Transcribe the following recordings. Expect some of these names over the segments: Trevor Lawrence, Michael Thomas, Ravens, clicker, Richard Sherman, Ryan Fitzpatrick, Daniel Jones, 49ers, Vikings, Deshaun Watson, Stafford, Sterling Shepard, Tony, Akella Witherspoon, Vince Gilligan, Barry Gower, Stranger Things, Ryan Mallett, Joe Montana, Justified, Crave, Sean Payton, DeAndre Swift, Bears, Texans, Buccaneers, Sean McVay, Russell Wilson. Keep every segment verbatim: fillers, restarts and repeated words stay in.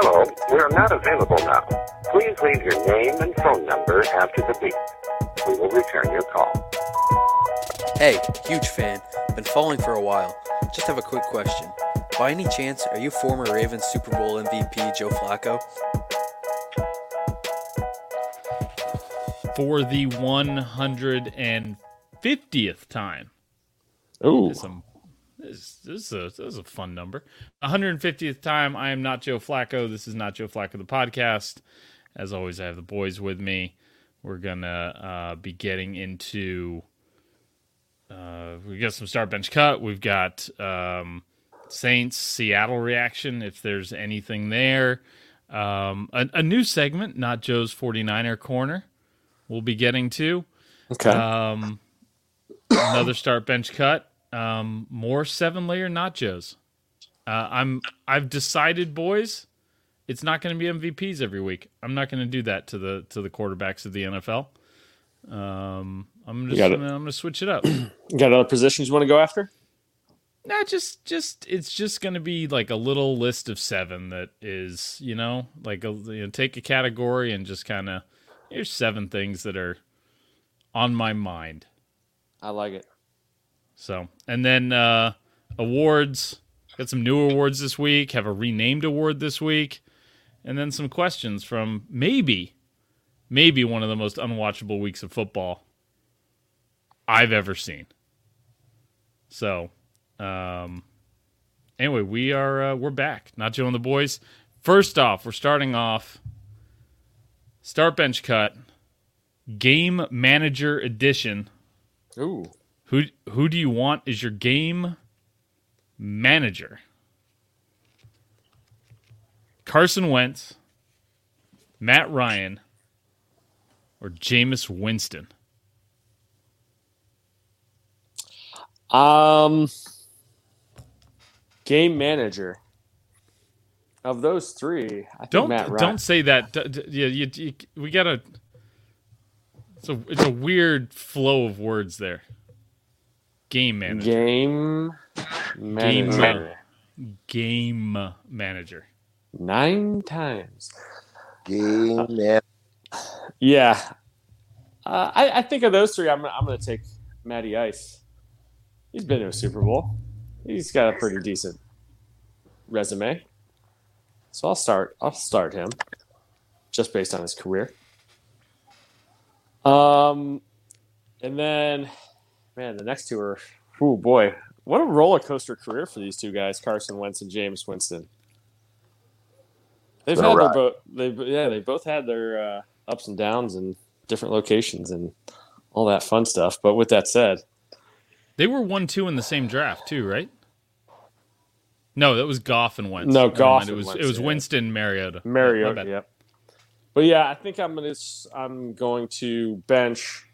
Hello, we are not available now. Please leave your name and phone number after the beep. We will return your call. Hey, huge fan. Been following for a while. Just have a quick question. By any chance, are you former Ravens Super Bowl M V P Joe Flacco? For the one hundred fiftieth time. Ooh. Some, this, this, is a, this is a fun number. one hundred fiftieth time, I am not Joe Flacco. This is Not Joe Flacco, the podcast. As always, I have the boys with me. We're going to uh, be getting into... Uh, we got some start bench cut. We've got um, Saints, Seattle reaction, if there's anything there. Um, a, a new segment, Not Joe's forty-niner Corner. We'll be getting to okay. Um, another start bench cut. Um, more seven layer nachos. Uh, I'm I've decided, boys, it's not going to be M V Ps every week. I'm not going to do that to the to the quarterbacks of the N F L. Um, I'm just I'm going to switch it up. You got other positions you want to go after? Nah, just just it's just going to be like a little list of seven that is you know like a, you know, take a category and just kind of. Here's seven things that are on my mind. I like it. So, and then uh, awards. Got some new awards this week. Have a renamed award this week. And then some questions from maybe, maybe one of the most unwatchable weeks of football I've ever seen. So, um, anyway, we are uh, we're back. Nacho and the boys. First off, we're starting off. Start bench cut, game manager edition. Ooh, who who do you want is your game manager? Carson Wentz, Matt Ryan, or Jameis Winston? Um, game manager. Of those three, I think don't Matt Ryan. Don't say that. Yeah, you, you, we gotta. It's a it's a weird flow of words there. Game manager. Game manager. Game, game manager. Nine times. Game manager. Uh, yeah, uh, I, I think of those three. I'm I'm gonna take Matty Ice. He's been to a Super Bowl. He's got a pretty decent resume. So I'll start. I'll start him, just based on his career. Um, and then, man, the next two are. Oh boy, what a roller coaster career for these two guys, Carson Wentz and Jameis Winston. They've had their both. They yeah, they both had their uh, ups and downs in different locations and all that fun stuff. But with that said, they were one two in the same draft too, right? No, that was Goff and Wentz. No, Goff. And it was Wentz, it was yeah. Winston Mariota. Mariota, yep. But yeah, I think I'm gonna I'm going to bench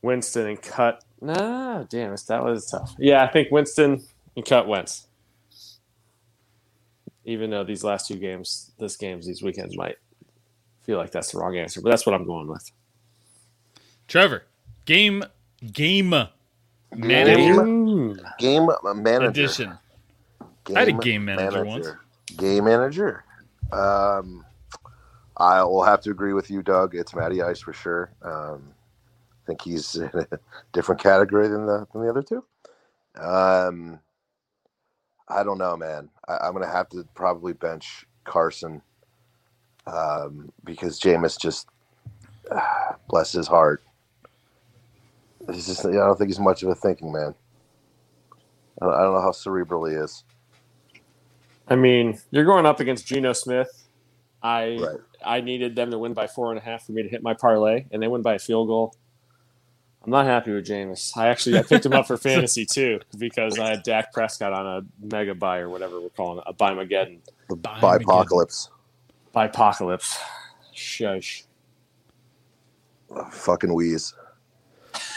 Winston and cut. No, damn it, that was tough. Yeah, I think Winston and cut Wentz. Even though these last two games, this games, these weekends might feel like that's the wrong answer, but that's what I'm going with. Trevor, game game manager game, game manager edition. Game I had a game manager, manager once. Game manager. Um, I will have to agree with you, Doug. It's Matty Ice for sure. Um, I think he's in a different category than the than the other two. Um, I don't know, man. I, I'm going to have to probably bench Carson um, because Jameis just, uh, bless his heart. He's just, I don't think he's much of a thinking man. I don't, I don't know how cerebral he is. I mean, you're going up against Geno Smith. I right. I needed them to win by four and a half for me to hit my parlay, and they win by a field goal. I'm not happy with Jameis. I actually I picked him up for fantasy too because I had Dak Prescott on a mega buy or whatever we're calling it, a buy-mageddon. The buy-apocalypse. Buy-apocalypse. Shush. Oh, fucking wheeze.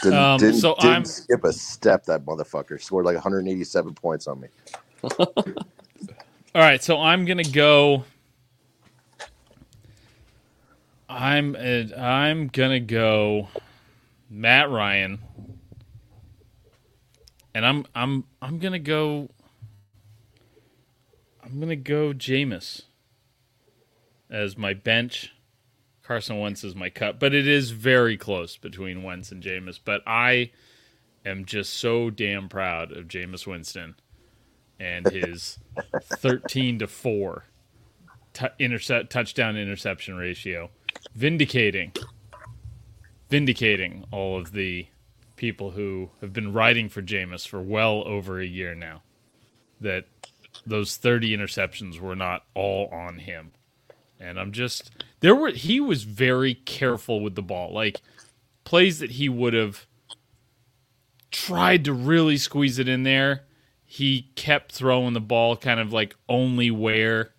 Didn't, um, didn't, so didn't I'm... skip a step, that motherfucker. Scored like one hundred eighty-seven points on me. All right, so I'm gonna go. I'm uh, I'm gonna go, Matt Ryan, and I'm I'm I'm gonna go. I'm gonna go Jameis. as my bench. Carson Wentz is my cut, but it is very close between Wentz and Jameis. But I am just so damn proud of Jameis Winston and his thirteen to four t- intercept touchdown interception ratio, vindicating, vindicating all of the people who have been riding for Jameis for well over a year now. That those thirty interceptions were not all on him. And I'm just, there were, he was very careful with the ball. Like plays that he would have tried to really squeeze it in there, he kept throwing the ball kind of like only where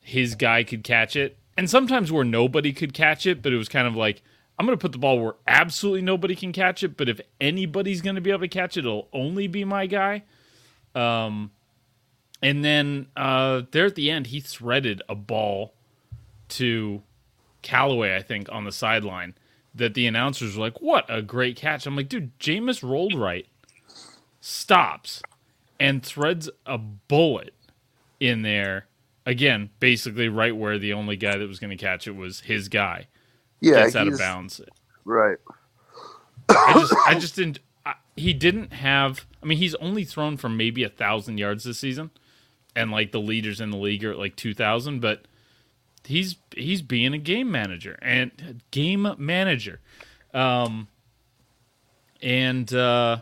his guy could catch it. And sometimes where nobody could catch it, but it was kind of like, I'm going to put the ball where absolutely nobody can catch it, but if anybody's going to be able to catch it, it'll only be my guy. Um, and then uh, there at the end, he threaded a ball to Callaway, I think, on the sideline that the announcers were like, what a great catch. I'm like, dude, Jameis rolled right, stops, and threads a bullet in there. Again, basically right where the only guy that was going to catch it was his guy. Yeah, gets out of bounds. Right. I just, I just didn't. I, he didn't have. I mean, he's only thrown for maybe a thousand yards this season, and like the leaders in the league are at like two thousand. But he's he's being a game manager and game manager. Um, and uh,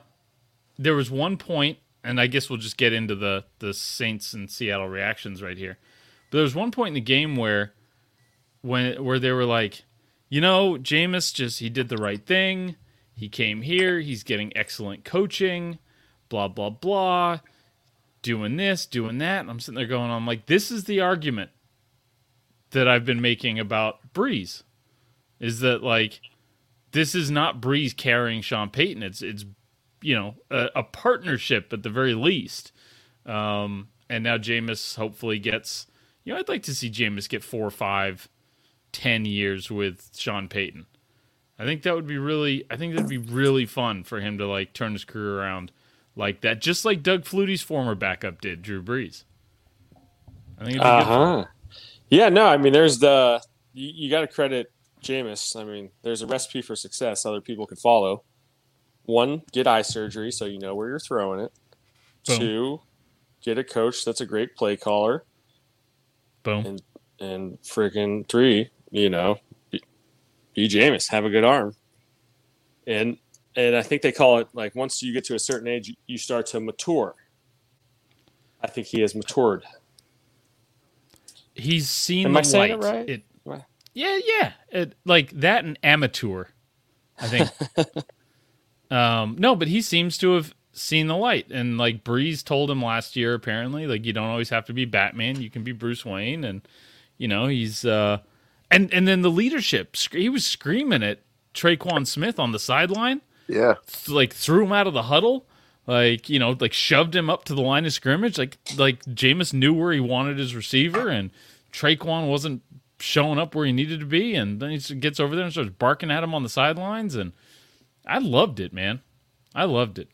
there was one point, and I guess we'll just get into the the Saints and Seattle reactions right here. But there was one point in the game where when where they were like, you know, Jameis just, he did the right thing. He came here. He's getting excellent coaching, blah, blah, blah, doing this, doing that. And I'm sitting there going, I'm like, this is the argument that I've been making about Brees, is that, like, this is not Brees carrying Sean Payton. It's, it's you know, a, a partnership at the very least. Um, and now Jameis hopefully gets, you know, I'd like to see Jameis get four or five, ten years with Sean Payton. I think that would be really, I think that'd be really fun for him to like turn his career around like that, just like Doug Flutie's former backup did, Drew Brees. I think. Uh huh. Yeah. No. I mean, there's the you, you got to credit Jameis. I mean, there's a recipe for success other people could follow. One, get eye surgery so you know where you're throwing it. Boom. Two, get a coach that's a great play caller. Boom. And and freaking three. You know, be, be Jameis, have a good arm. And and I think they call it, like, once you get to a certain age, you, you start to mature. I think he has matured. He's seen Am the I light. Saying it right? It, yeah, yeah. It, like, that and amateur, I think. um, no, but he seems to have seen the light. And, like, Brees told him last year, apparently, like, you don't always have to be Batman. You can be Bruce Wayne. And, you know, he's... Uh, And and then the leadership, he was screaming at Tre'Quan Smith on the sideline. Yeah. Like, threw him out of the huddle. Like, you know, like, shoved him up to the line of scrimmage. Like, like Jameis knew where he wanted his receiver, and Tre'Quan wasn't showing up where he needed to be. And then he gets over there and starts barking at him on the sidelines. And I loved it, man. I loved it.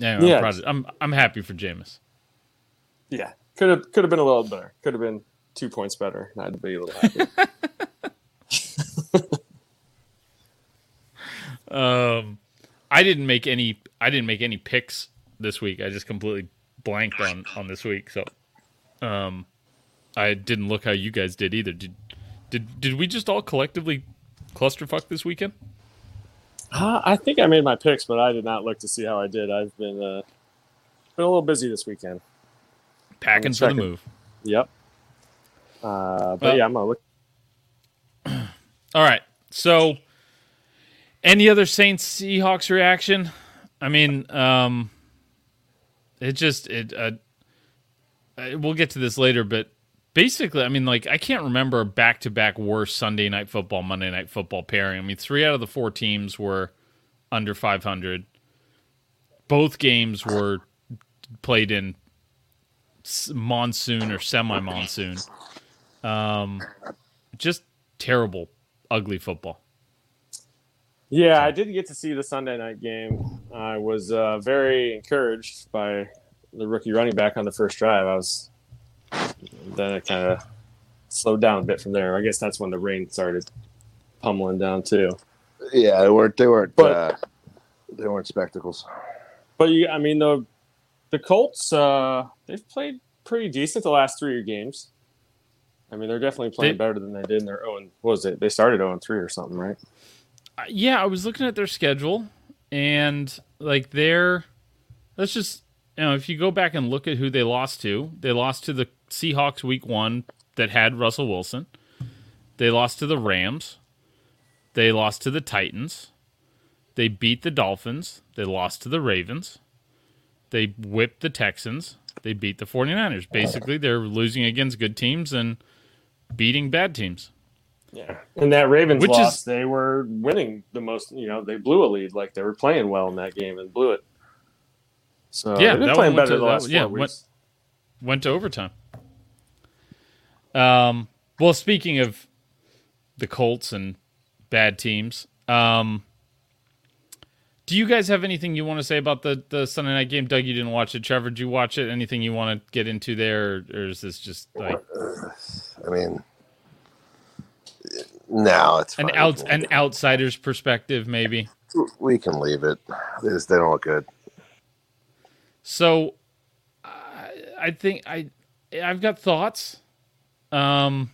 Anyway, yeah. I'm, proud of it. I'm, I'm happy for Jameis. Yeah. Could have, could have been a little better. Could have been. Two points better, and I'd be a little happy. um, I didn't make any. I didn't make any picks this week. I just completely blanked on, on this week. So, um, I didn't look how you guys did either. Did did did we just all collectively clusterfuck this weekend? Uh, I think I made my picks, but I did not look to see how I did. I've been uh, been a little busy this weekend. Packing for the move. Yep. Uh, but well, yeah, I'm gonna look. All right. So, any other Saints Seahawks reaction? I mean, um, it just it. Uh, we'll get to this later, but basically, I mean, like I can't remember back to back worse Sunday Night Football, Monday Night Football pairing. I mean, three out of the four teams were under five hundred. Both games were played in monsoon or semi monsoon. Um, just terrible, ugly football. Yeah, so. I didn't get to see the Sunday night game. I was uh, very encouraged by the rookie running back on the first drive. I was then it kind of slowed down a bit from there. I guess that's when the rain started pummeling down too. Yeah, they weren't. They weren't. But, uh, they weren't spectacles. But you, I mean, the the Colts, uh, they've played pretty decent the last three games. I mean, they're definitely playing they, better than they did in their own. What was it? They started oh and three or something, right? Uh, yeah, I was looking at their schedule, and like they're. Let's just, you know, if you go back and look at who they lost to, they lost to the Seahawks week one that had Russell Wilson. They lost to the Rams. They lost to the Titans. They beat the Dolphins. They lost to the Ravens. They whipped the Texans. They beat the forty-niners. Basically, they're losing against good teams and beating bad teams. Yeah, and that Ravens Which loss, is, they were winning the most, you know, they blew a lead. Like, they were playing well in that game and blew it. So yeah, they've been playing better to, the last that, four yeah, weeks. Went, went to overtime. Um, well, speaking of the Colts and bad teams, um, do you guys have anything you want to say about the, the Sunday night game? Doug, you didn't watch it. Trevor, did you watch it? Anything you want to get into there? Or, or is this just like... I mean, no, it's fine. An, out, an outsider's perspective, maybe? We can leave it. They, just, they don't look good. So, uh, I think I, I've got thoughts. Um,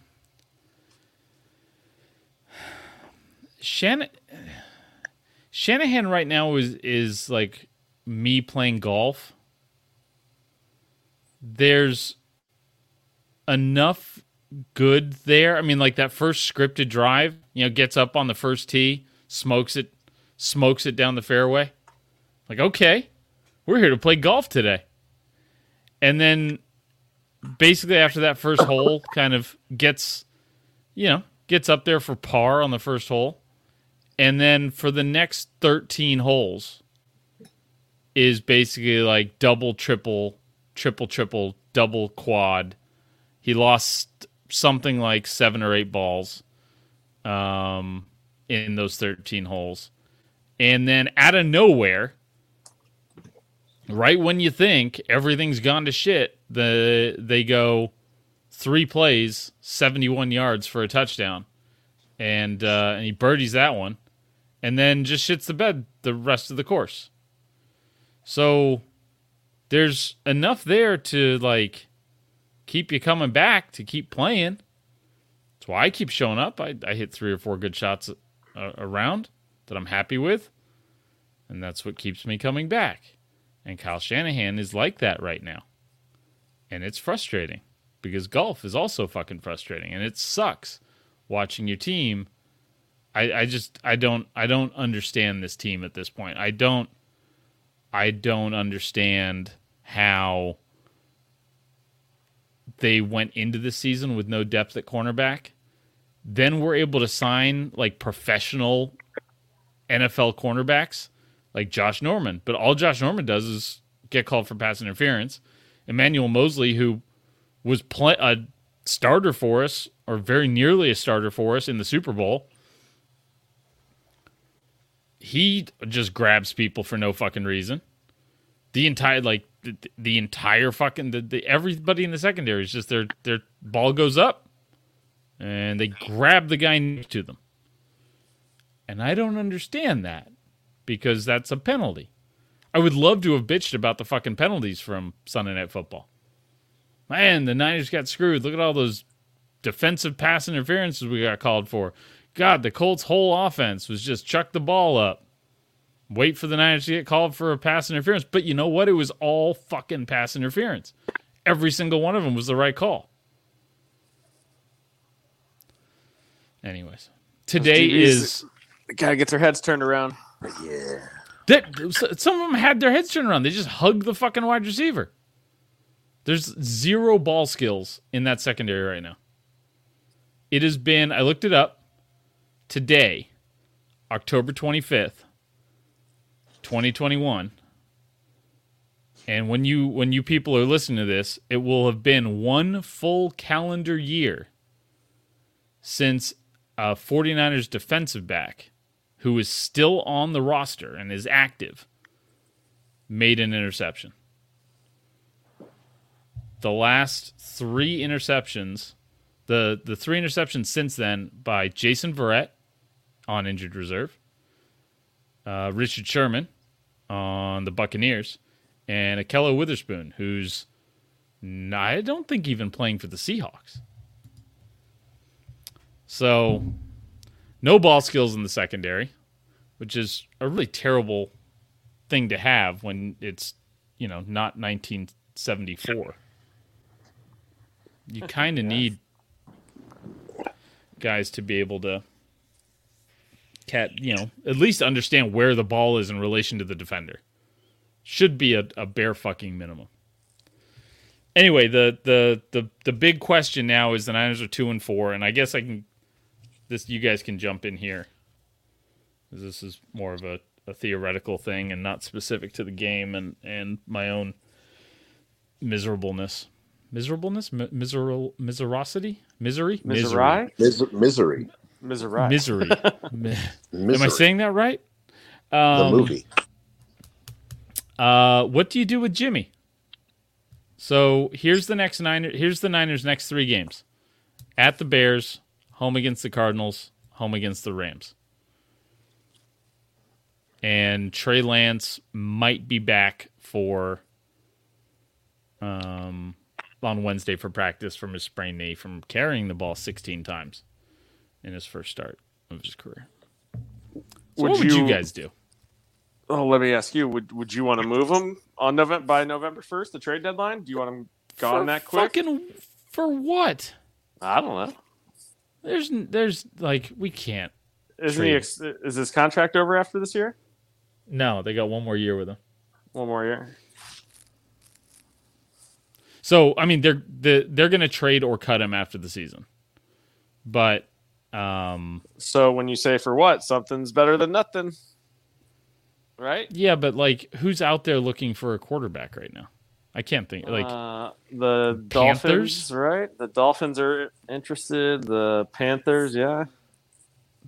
Shan- Shanahan right now is is like me playing golf. There's enough good there. I mean, like that first scripted drive, you know, gets up on the first tee, smokes it, smokes it down the fairway. Like, okay. We're here to play golf today. And then basically after that first hole kind of gets, you know, gets up there for par on the first hole. And then for the next thirteen holes is basically like double, triple, triple, triple, double, quad. He lost something like seven or eight balls um, in those thirteen holes. And then out of nowhere... Right when you think everything's gone to shit, the they go three plays, seventy-one yards for a touchdown, and uh, and he birdies that one, and then just shits the bed the rest of the course. So there's enough there to like keep you coming back to keep playing. That's why I keep showing up. I I hit three or four good shots a, a round that I'm happy with, and that's what keeps me coming back. And Kyle Shanahan is like that right now. And it's frustrating because golf is also fucking frustrating. And it sucks watching your team. I, I just, I don't, I don't understand this team at this point. I don't, I don't understand how they went into the season with no depth at cornerback. Then we're able to sign like professional N F L cornerbacks. Like Josh Norman. But all Josh Norman does is get called for pass interference. Emmanuel Mosley, who was play- a starter for us, or very nearly a starter for us in the Super Bowl, he just grabs people for no fucking reason. The entire, like, the, the entire fucking, the, the everybody in the secondary is just their, their ball goes up and they grab the guy next to them. And I don't understand that. Because that's a penalty. I would love to have bitched about the fucking penalties from Sunday Night Football. Man, the Niners got screwed. Look at all those defensive pass interferences we got called for. God, the Colts' whole offense was just chuck the ball up. Wait for the Niners to get called for a pass interference. But you know what? It was all fucking pass interference. Every single one of them was the right call. Anyways, today is... Gotta get their heads turned around. Yeah. That, some of them had their heads turned around. They just hugged the fucking wide receiver. There's zero ball skills in that secondary right now. It has been, I looked it up, today, October twenty-fifth, twenty twenty-one. And when you when you people are listening to this, it will have been one full calendar year since a forty-niners defensive back who is still on the roster and is active, made an interception. the last three interceptions, the the three interceptions since then by Jason Verrett on injured reserve, uh, Richard Sherman on the Buccaneers, and Akella Witherspoon, who's I don't think even playing for the Seahawks. So no ball skills in the secondary, which is a really terrible thing to have when it's, you know, not nineteen seventy-four. You kind of yes. need guys to be able to cat, you know, at least understand where the ball is in relation to the defender. Should be a, a bare fucking minimum. Anyway, the, the the the big question now is the Niners are two and four, and I guess I can this you guys can jump in here. This is more of a, a theoretical thing and not specific to the game and, and my own miserableness. Miserableness? M- miserable, miserosity? Misery? Misery? Misery. Misery. Misery. Misery. Am I saying that right? Um, the movie. Uh, what do you do with Jimmy? So here's the next Niner. Here's the Niners' next three games: at the Bears, home against the Cardinals, home against the Rams. And Trey Lance might be back for um, on Wednesday for practice from his sprained knee from carrying the ball sixteen times in his first start of his career. So would what would you, you guys do? Oh, let me ask you: Would would you want to move him on November by November first, the trade deadline? Do you want him gone for that quick? Fucking for what? I don't know. There's there's like we can't. Isn't he ex- is his contract over after this year? No, they got one more year with him. One more year. So I mean, they're the they're going to trade or cut him after the season, but um. So when you say for what, something's better than nothing. Right? Yeah, but like, who's out there looking for a quarterback right now? I can't think. Like uh, the Panthers? Dolphins, right? The Dolphins are interested. The Panthers, yeah.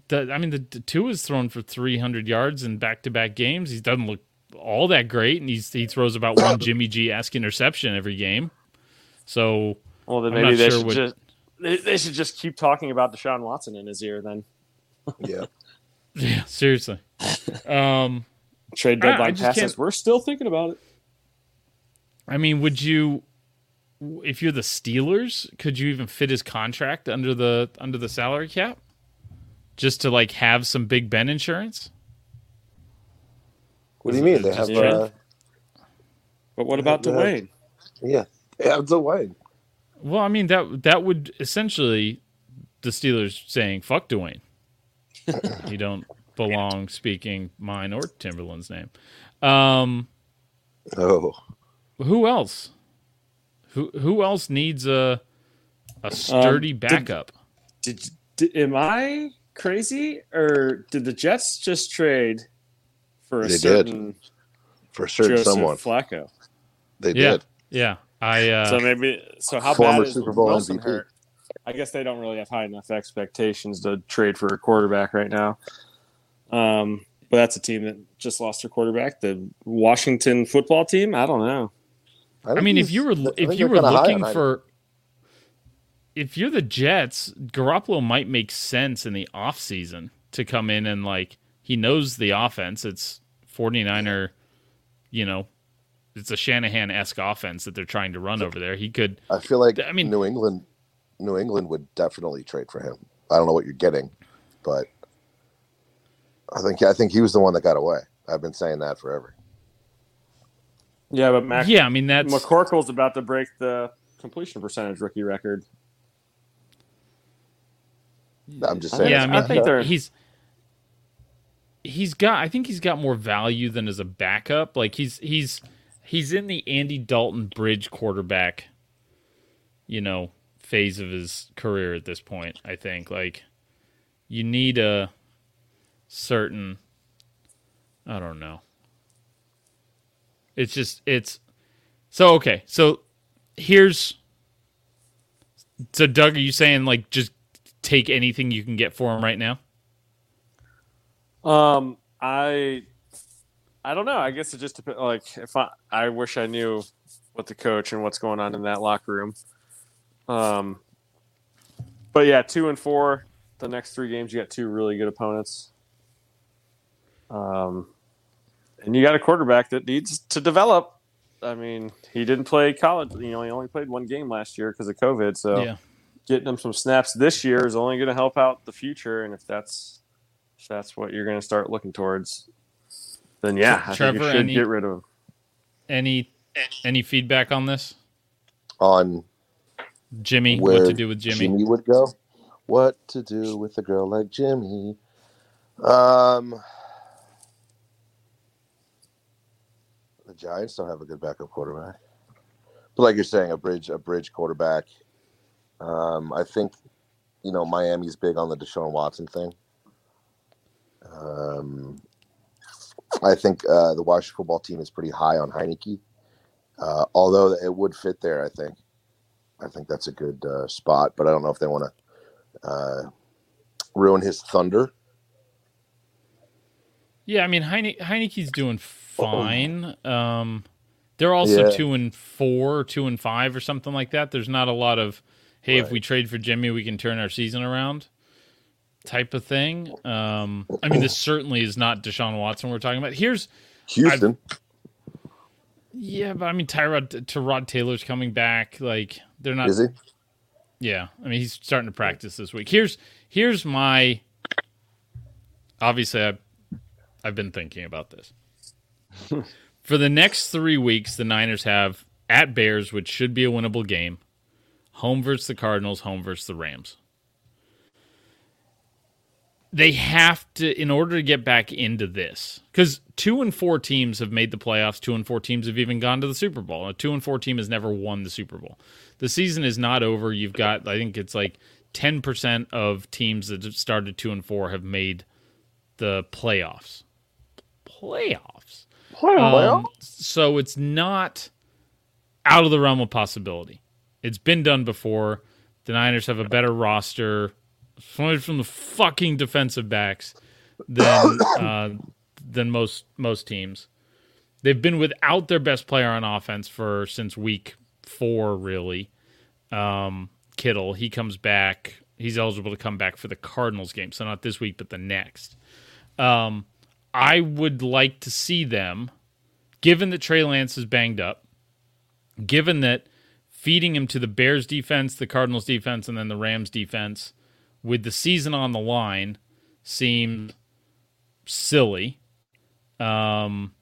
The, I mean, the, the two is thrown for three hundred yards in back-to-back games. He doesn't look all that great, and he's he throws about one Jimmy G-esque interception every game. So, well, then I'm maybe they sure should what... just they, they should just keep talking about Deshaun Watson in his ear then. Yeah. Yeah. Seriously. Um. Trade deadline passes. Can't. We're still thinking about it. I mean, would you, if you're the Steelers, could you even fit his contract under the under the salary cap, just to like have some Big Ben insurance? What do you mean? They have. Uh, but what about DeWayne? Yeah, they have DeWayne. Well, I mean that that would essentially the Steelers saying fuck DeWayne. You don't. Belong speaking mine or Timberland's name. Um, oh, who else? Who who else needs a a sturdy um, backup? Did, did, did am I crazy or did the Jets just trade for a they certain did. for a certain Joseph someone Flacco? They yeah, did. Yeah, I. Uh, so maybe so. How bad is Super Bowl Wilson M V P. Hurt? I guess they don't really have high enough expectations to trade for a quarterback right now. Um, but that's a team that just lost their quarterback, the Washington football team. I don't know. I, I mean, if you were if you were looking for, if you're the Jets, Garoppolo might make sense in the offseason to come in and like he knows the offense. It's forty-niner, you know, it's a Shanahan-esque offense that they're trying to run over there. He could. I feel like I mean New England, New England would definitely trade for him. I don't know what you're getting, but. I think I think he was the one that got away. I've been saying that forever. Yeah, but Mac, yeah, I mean that's McCorkle's about to break the completion percentage rookie record. I'm just saying. Yeah, I mean, I think they're... he's he's got. I think he's got more value than as a backup. Like he's he's he's in the Andy Dalton bridge quarterback, you know, phase of his career at this point. I think like you need a. Certain, I don't know. It's just, it's so okay. So here's, so Doug, are you saying like just take anything you can get for him right now? Um, I, I don't know. I guess it just depends. Like, if I, I wish I knew with the coach and what's going on in that locker room. Um, but yeah, two and four. The next three games, you got two really good opponents. Um, and you got a quarterback that needs to develop. I mean, he didn't play college. You know, he only played one game last year because of COVID. So yeah. Getting him some snaps this year is only going to help out the future. And if that's if that's what you're going to start looking towards, then yeah, I Trevor, think you should any, get rid of him. Any any feedback on this? On Jimmy, what to do with Jimmy? Jimmy would go. What to do with a girl like Jimmy? Um. The Giants don't have a good backup quarterback, but like you're saying, a bridge, a bridge quarterback. Um, I think, you know, Miami's big on the Deshaun Watson thing. Um, I think uh, the Washington football team is pretty high on Heineke, uh, although it would fit there. I think, I think that's a good uh, spot, but I don't know if they want to uh, ruin his thunder. Yeah, I mean, Heine- Heineke's doing fine. Um, they're also yeah. two and four, two and five, or something like that. There's not a lot of, hey, right. if we trade for Jimmy, we can turn our season around type of thing. Um, I mean, this certainly is not Deshaun Watson we're talking about. Here's Houston. I've, yeah, but I mean, Tyrod, Tyrod Taylor's coming back. Like, they're not. Is he? Yeah, I mean, he's starting to practice this week. Here's here's my. Obviously, I. I've been thinking about this. For the next three weeks, the Niners have at Bears, which should be a winnable game, home versus the Cardinals, home versus the Rams. They have to, in order to get back into this, because two and four teams have made the playoffs. Two and four teams have even gone to the Super Bowl. A two and four team has never won the Super Bowl. The season is not over. You've got, I think it's like ten percent of teams that started two and four have made the playoffs. Playoffs. Playoffs. Um, so it's not out of the realm of possibility. It's been done before. The Niners have a better roster, from the fucking defensive backs, than uh, than most most teams. They've been without their best player on offense for since week four, really. Um, Kittle, he comes back. He's eligible to come back for the Cardinals game, so not this week, but the next. Um, I would like to see them, given that Trey Lance is banged up, given that feeding him to the Bears defense, the Cardinals defense, and then the Rams defense with the season on the line seemed silly, um,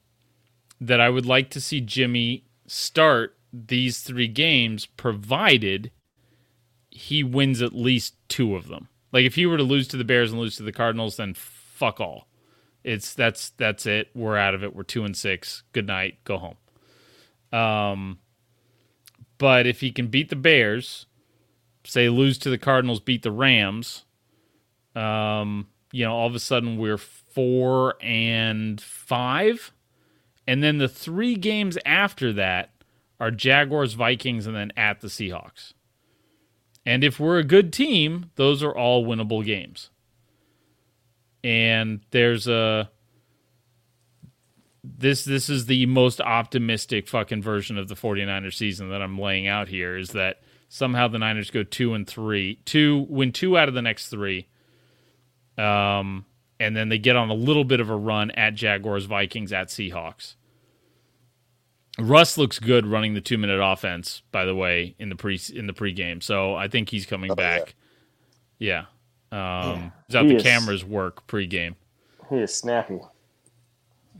that I would like to see Jimmy start these three games, provided he wins at least two of them. Like, if he were to lose to the Bears and lose to the Cardinals, then fuck all. It's that's that's it. We're out of it. We're two and six. Good night. Go home. Um, but if he can beat the Bears, say lose to the Cardinals, beat the Rams, um, you know, all of a sudden we're four and five, and then the three games after that are Jaguars, Vikings, and then at the Seahawks. And if we're a good team, those are all winnable games. And there's a this this is the most optimistic fucking version of the 49ers season that I'm laying out here, is that somehow the Niners go two and three, two win two out of the next three, um, and then they get on a little bit of a run at Jaguars, Vikings, at Seahawks. Russ looks good running the two-minute offense, by the way, in the pre in the pregame. So I think he's coming oh, back. Yeah. yeah. Um, yeah, the is, cameras work pregame. He is snappy.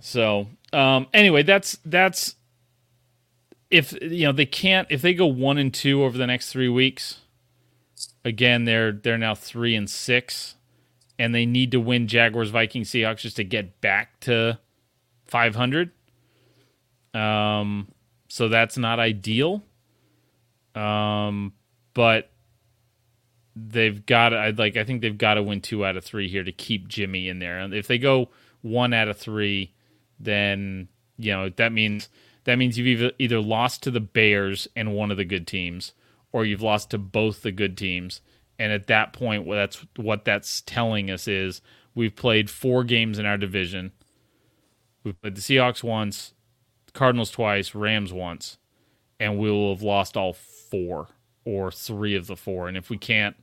So, um, anyway, that's that's if you know they can't if they go one and two over the next three weeks. Again, they're they're now three and six, and they need to win Jaguars, Vikings, Seahawks just to get back to five hundred. Um, so that's not ideal. Um, but. They've got. I like. I think they've got to win two out of three here to keep Jimmy in there. And if they go one out of three, then you know that means that means you've either lost to the Bears and one of the good teams, or you've lost to both the good teams. And at that point, well, that's what that's telling us is we've played four games in our division. We've played the Seahawks once, Cardinals twice, Rams once, and we'll have lost all four or three of the four. And if we can't,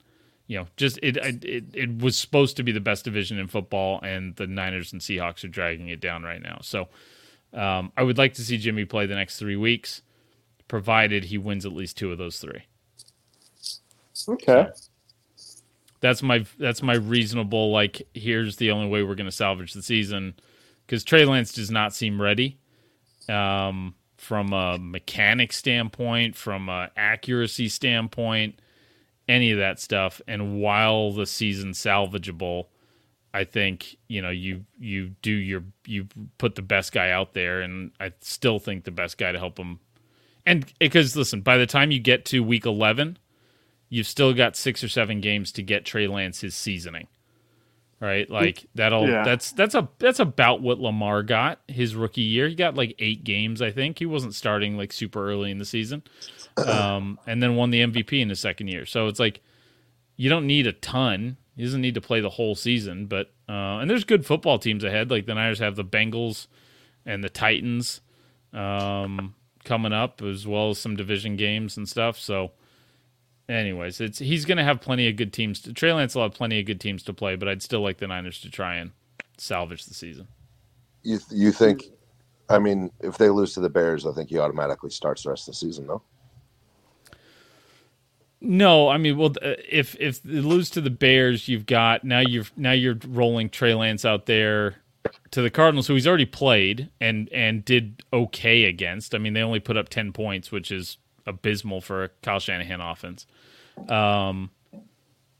you know, just it, it, it was supposed to be the best division in football, and the Niners and Seahawks are dragging it down right now. So um, I would like to see Jimmy play the next three weeks, provided he wins at least two of those three. Okay. So that's my, that's my reasonable, like, here's the only way we're going to salvage the season, because Trey Lance does not seem ready. Um, from a mechanic standpoint, from a accuracy standpoint, any of that stuff. And while the season's salvageable, I think, you know, you, you do your, you put the best guy out there, and I still think the best guy to help him. And because listen, by the time you get to week eleven, you've still got six or seven games to get Trey Lance his seasoning. Right, like that'll yeah. that's that's a that's about what Lamar got his rookie year. He got like eight games, I think. He wasn't starting like super early in the season, um, and then won the M V P in his second year. So it's like you don't need a ton. He doesn't need to play the whole season, but uh, and there's good football teams ahead. Like the Niners have the Bengals and the Titans um, coming up, as well as some division games and stuff. So. Anyways, it's he's going to have plenty of good teams. To, Trey Lance will have plenty of good teams to play, but I'd still like the Niners to try and salvage the season. You th- you think, I mean, if they lose to the Bears, I think he automatically starts the rest of the season, though? No, I mean, well, if if they lose to the Bears, you've got now you've now you're rolling Trey Lance out there to the Cardinals, who he's already played and and did okay against. I mean, they only put up ten points, which is abysmal for a Kyle Shanahan offense. Um,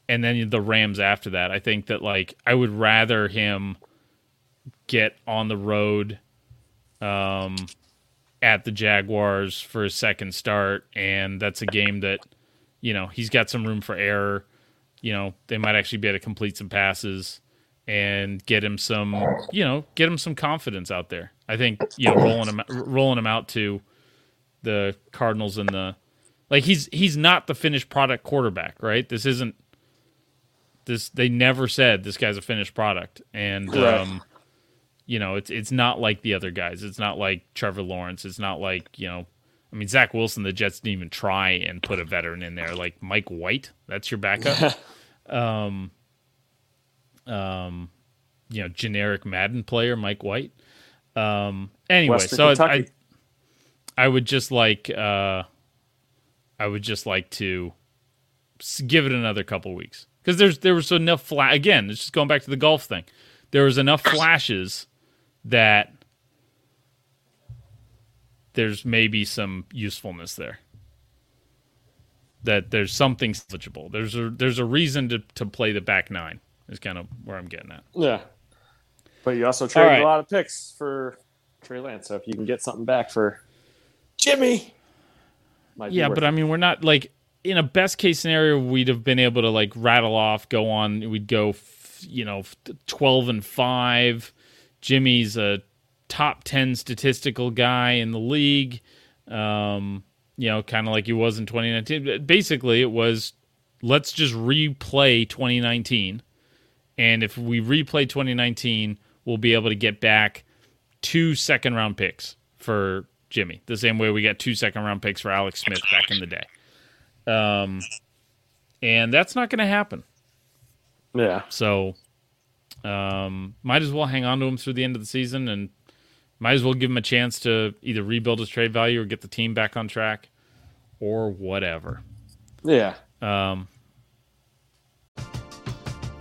and then the Rams after that. I think that, like, I would rather him get on the road um, at the Jaguars for his second start, and that's a game that, you know, he's got some room for error. You know, they might actually be able to complete some passes and get him some, you know, get him some confidence out there. I think, you know, rolling him, rolling him out to the Cardinals and the, like, he's he's not the finished product quarterback, right? This isn't this. They never said this guy's a finished product, and right. um, you know, it's it's not like the other guys. It's not like Trevor Lawrence. It's not like, you know, I mean, Zach Wilson. The Jets didn't even try and put a veteran in there, like Mike White. That's your backup. um, um, you know, generic Madden player, Mike White. Um, anyway, Western so Kentucky. I. I I would just like, uh, I would just like to give it another couple weeks, because there's there was enough flash. Again, it's just going back to the golf thing. There was enough flashes that there's maybe some usefulness there. That there's something salvageable. There's a there's a reason to to play the back nine. Is kind of where I'm getting at. Yeah, but you also traded right. a lot of picks for Trey Lance, so if you can get something back for Jimmy. Yeah, but I mean, we're not, like, in a best case scenario, we'd have been able to, like, rattle off, go on, we'd go, f- you know, f- twelve and five. Jimmy's a top ten statistical guy in the league, um, you know, kind of like he was in twenty nineteen. Basically, it was, let's just replay twenty nineteen. And if we replay twenty nineteen, we'll be able to get back two second round picks for Jimmy, the same way we got two second round picks for Alex Smith back in the day. Um, and that's not going to happen. Yeah. So um, might as well hang on to him through the end of the season, and might as well give him a chance to either rebuild his trade value or get the team back on track or whatever. Yeah. Um,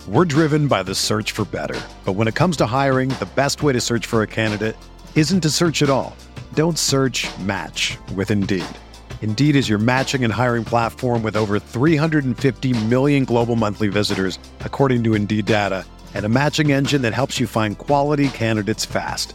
We're driven by the search for better, but when it comes to hiring, the best way to search for a candidate isn't to search at all. Don't search, match with Indeed. Indeed is your matching and hiring platform with over three hundred fifty million global monthly visitors, according to Indeed data, and a matching engine that helps you find quality candidates fast.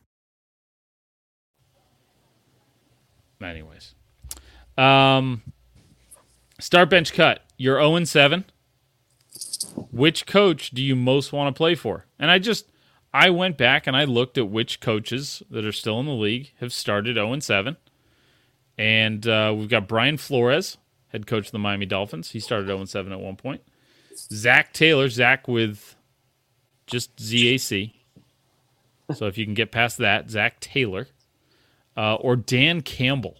Anyways. Um, start, bench, cut. You're oh and seven. Which coach do you most want to play for? And I just... I went back and I looked at which coaches that are still in the league have started oh and seven. And uh, we've got Brian Flores, head coach of the Miami Dolphins. He started oh and seven at one point. Zac Taylor, Zac with just Z A C. So if you can get past that, Zac Taylor. Uh, or Dan Campbell.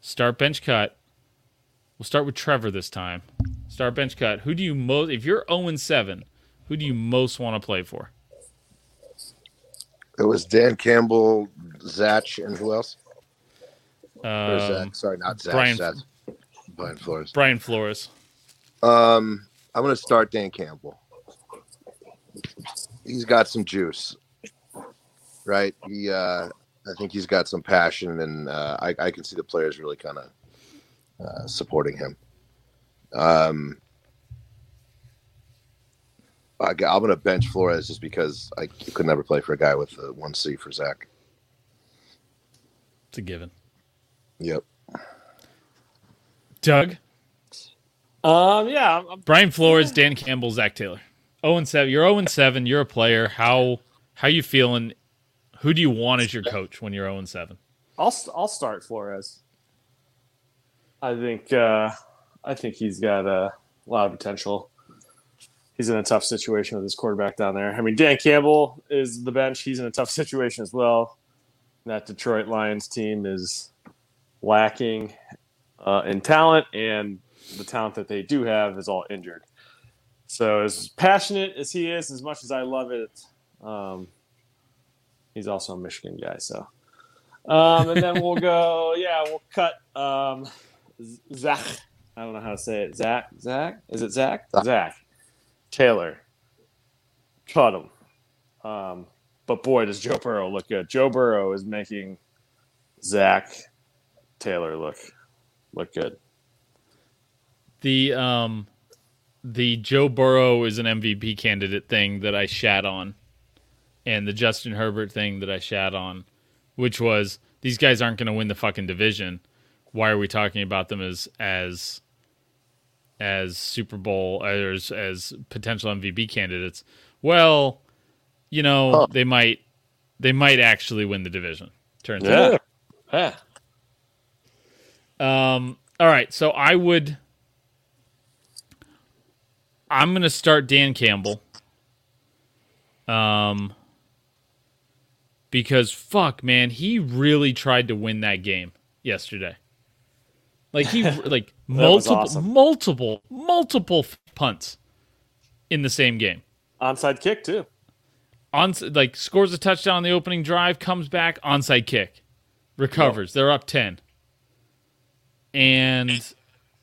Start, bench, cut. We'll start with Trevor this time. Start, bench, cut. Who do you most... If you're oh and seven... Who do you most want to play for? It was Dan Campbell, Zach, and who else? Um, Zach? Sorry, not Zach. Brian, Zach. Brian Flores. Brian Flores. Um, I'm going to start Dan Campbell. He's got some juice, right? He, uh, I think he's got some passion, and uh, I, I can see the players really kind of uh, supporting him. Um. I'm going to bench Flores just because I could never play for a guy with a one C for Zach. It's a given. Yep. Doug? Um, yeah. I'm, Brian Flores, Dan Campbell, Zac Taylor. oh and seven. You're oh and seven. You're a player. How how you feeling? Who do you want as your coach when you're oh and seven? I'll I'll start Flores. I think uh, I think he's got a lot of potential. He's in a tough situation with his quarterback down there. I mean, Dan Campbell is the bench. He's in a tough situation as well. That Detroit Lions team is lacking uh, in talent, and the talent that they do have is all injured. So as passionate as he is, as much as I love it, um, he's also a Michigan guy. So, um, and then we'll go, yeah, we'll cut um, Zach. I don't know how to say it. Zach? Zach? Is it Zach? Zach. Taylor, cut him. Um, but boy, does Joe Burrow look good. Joe Burrow is making Zac Taylor look look good. The um, the Joe Burrow is an M V P candidate thing that I shat on, and the Justin Herbert thing that I shat on, which was these guys aren't going to win the fucking division. Why are we talking about them as as as Super Bowl as, as potential M V P candidates? Well, you know, huh. they might, they might actually win the division. Turns yeah. out. Yeah. Um, all right. So I would, I'm going to start Dan Campbell. Um, because fuck, man, he really tried to win that game yesterday. Like he like multiple awesome. multiple multiple punts in the same game. Onside kick too. On like scores a touchdown on the opening drive, comes back, onside kick, recovers. Oh. They're up ten, and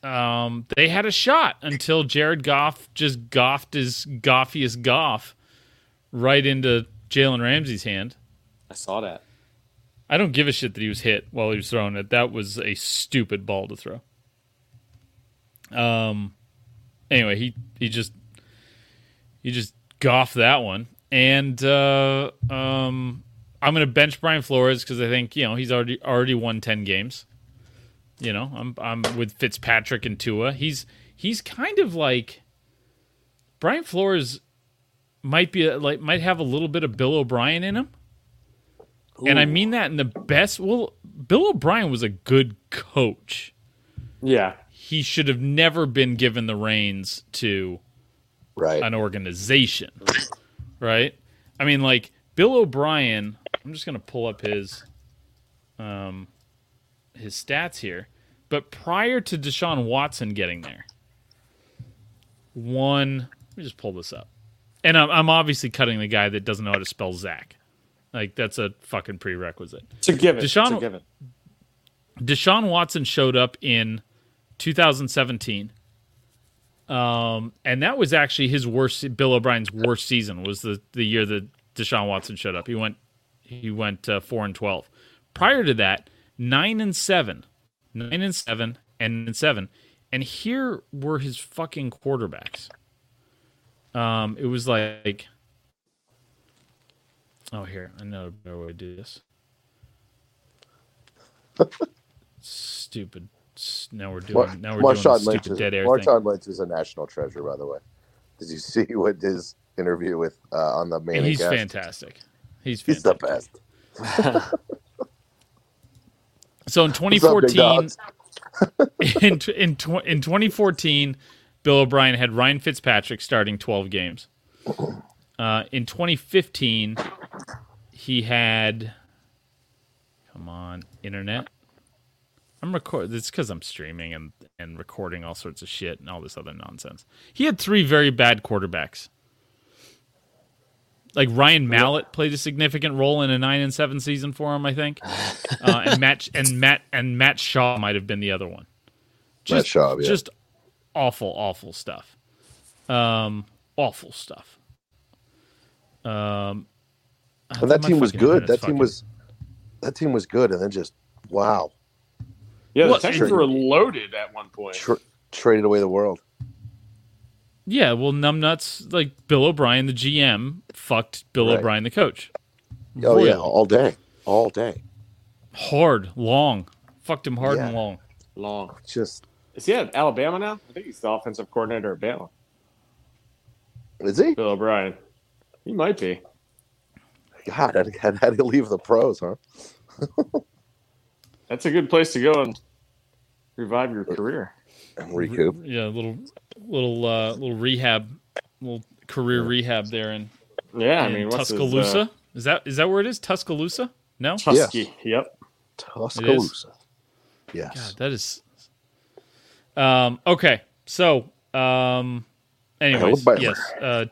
um, they had a shot until Jared Goff just goffed his goffiest goff right into Jalen Ramsey's hand. I saw that. I don't give a shit that he was hit while he was throwing it. That was a stupid ball to throw. Um. Anyway, he he just he just goffed that one, and uh, um, I'm gonna bench Brian Flores because I think you know he's already already won ten games. You know, I'm I'm with Fitzpatrick and Tua. He's he's kind of like Brian Flores might be a, like might have a little bit of Bill O'Brien in him. Ooh. And I mean that in the best. Well, Bill O'Brien was a good coach. Yeah. He should have never been given the reins to right. an organization. Right? I mean, like, Bill O'Brien, I'm just going to pull up his um, his stats here. But prior to Deshaun Watson getting there, one, let me just pull this up. And I'm, I'm obviously cutting the guy that doesn't know how to spell Zach. Like, that's a fucking prerequisite. It's a given. Deshaun, it's a given. Deshaun Watson showed up in two thousand seventeen. Um, and that was actually his worst, Bill O'Brien's worst season, was the, the year that Deshaun Watson showed up. He went he went uh, four and twelve. Prior to that, nine and seven. nine and seven and seven. And here were his fucking quarterbacks. Um, it was like, oh, here, I know a better way to do this. Stupid. Now we're doing. Now we're Marshawn doing Lynch stupid is, dead air. Marshawn Lynch is a national treasure, by the way. Did you see what his interview with uh, on the Manning? He's cast? fantastic. He's fantastic. He's the best. So in twenty fourteen, in in tw- in twenty fourteen, Bill O'Brien had Ryan Fitzpatrick starting twelve games. Uh, in twenty fifteen, he had. Come on, internet. I'm recording. It's because I'm streaming and, and recording all sorts of shit and all this other nonsense. He had three very bad quarterbacks. Like Ryan Mallett played a significant role in a nine and seven season for him, I think. Uh, and Matt and Matt and Matt Shaw might have been the other one. Just, Matt Shaw, yeah. Just awful, awful stuff. Um, awful stuff. Um, and that team was good. That fucking... team was that team was good, and then just wow. Yeah, the well, Texans were loaded at one point. Tra- traded away the world. Yeah, well, numbnuts like Bill O'Brien, the G M, fucked Bill right. O'Brien, the coach. Oh really? Yeah, all day, all day. Hard, long, fucked him hard yeah. and long, long. Just is he at Alabama now? I think he's the offensive coordinator at Alabama. Is he? Bill O'Brien. He might be. God, I had to leave the pros, huh? That's a good place to go and revive your career. And recoup. Yeah, a little little uh, little rehab, little career rehab there in, yeah, in I mean, what's Tuscaloosa. His, uh... Is that is that where it is? Tuscaloosa? No? Tusky, yes. Yep. Tuscaloosa. Yes. God, that is um, okay. So um anyways, yes. Uh,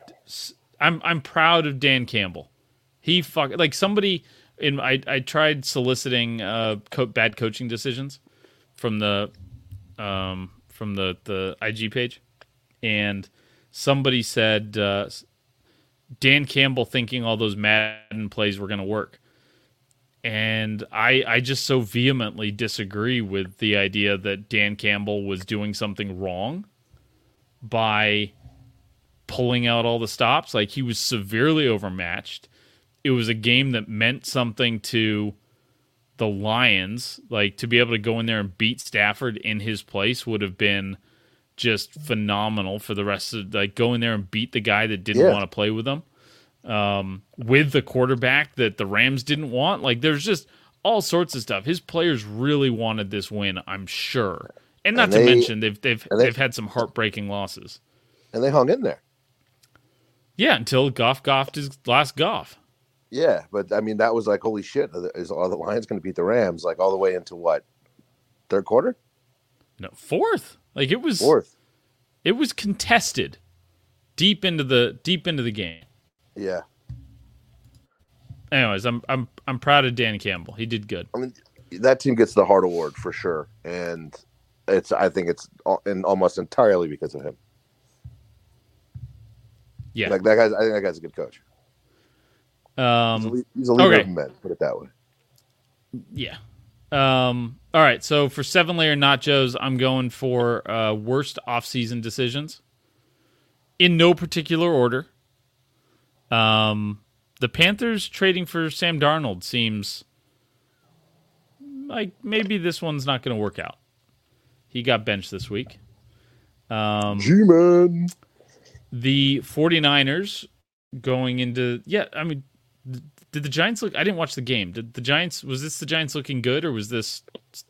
I'm I'm proud of Dan Campbell. He fuck like somebody In, I, I tried soliciting uh, co- bad coaching decisions from the um, from the, the I G page, and somebody said uh, Dan Campbell thinking all those Madden plays were going to work, and I I just so vehemently disagree with the idea that Dan Campbell was doing something wrong by pulling out all the stops. Like, he was severely overmatched. It was a game that meant something to the Lions. Like, to be able to go in there and beat Stafford in his place would have been just phenomenal for the rest of, like, go in there and beat the guy that didn't yeah. want to play with them, um, with the quarterback that the Rams didn't want. Like, there's just all sorts of stuff. His players really wanted this win, I'm sure. And not and they, to mention they've they've they, they've had some heartbreaking losses. And they hung in there. Yeah, until Goff goffed his last Goff. Yeah, but I mean, that was like, holy shit, is all the Lions going to beat the Rams, like, all the way into what? Third quarter? No, fourth. Like, it was fourth. It was contested deep into the deep into the game. Yeah. Anyways, I'm I'm I'm proud of Dan Campbell. He did good. I mean, that team gets the Hart Award for sure, and it's I think it's all, and almost entirely because of him. Yeah. Like, that guy's I think that guy's a good coach. Um, he's a leader okay. of men, put it that way. Yeah. Um, all right. So for seven layer nachos, I'm going for uh, worst off-season decisions in no particular order. Um, the Panthers trading for Sam Darnold seems like maybe this one's not going to work out. He got benched this week. Um, G-Man. The 49ers going into, yeah, I mean, did the Giants look? I didn't watch the game. Did the Giants? Was this the Giants looking good, or was this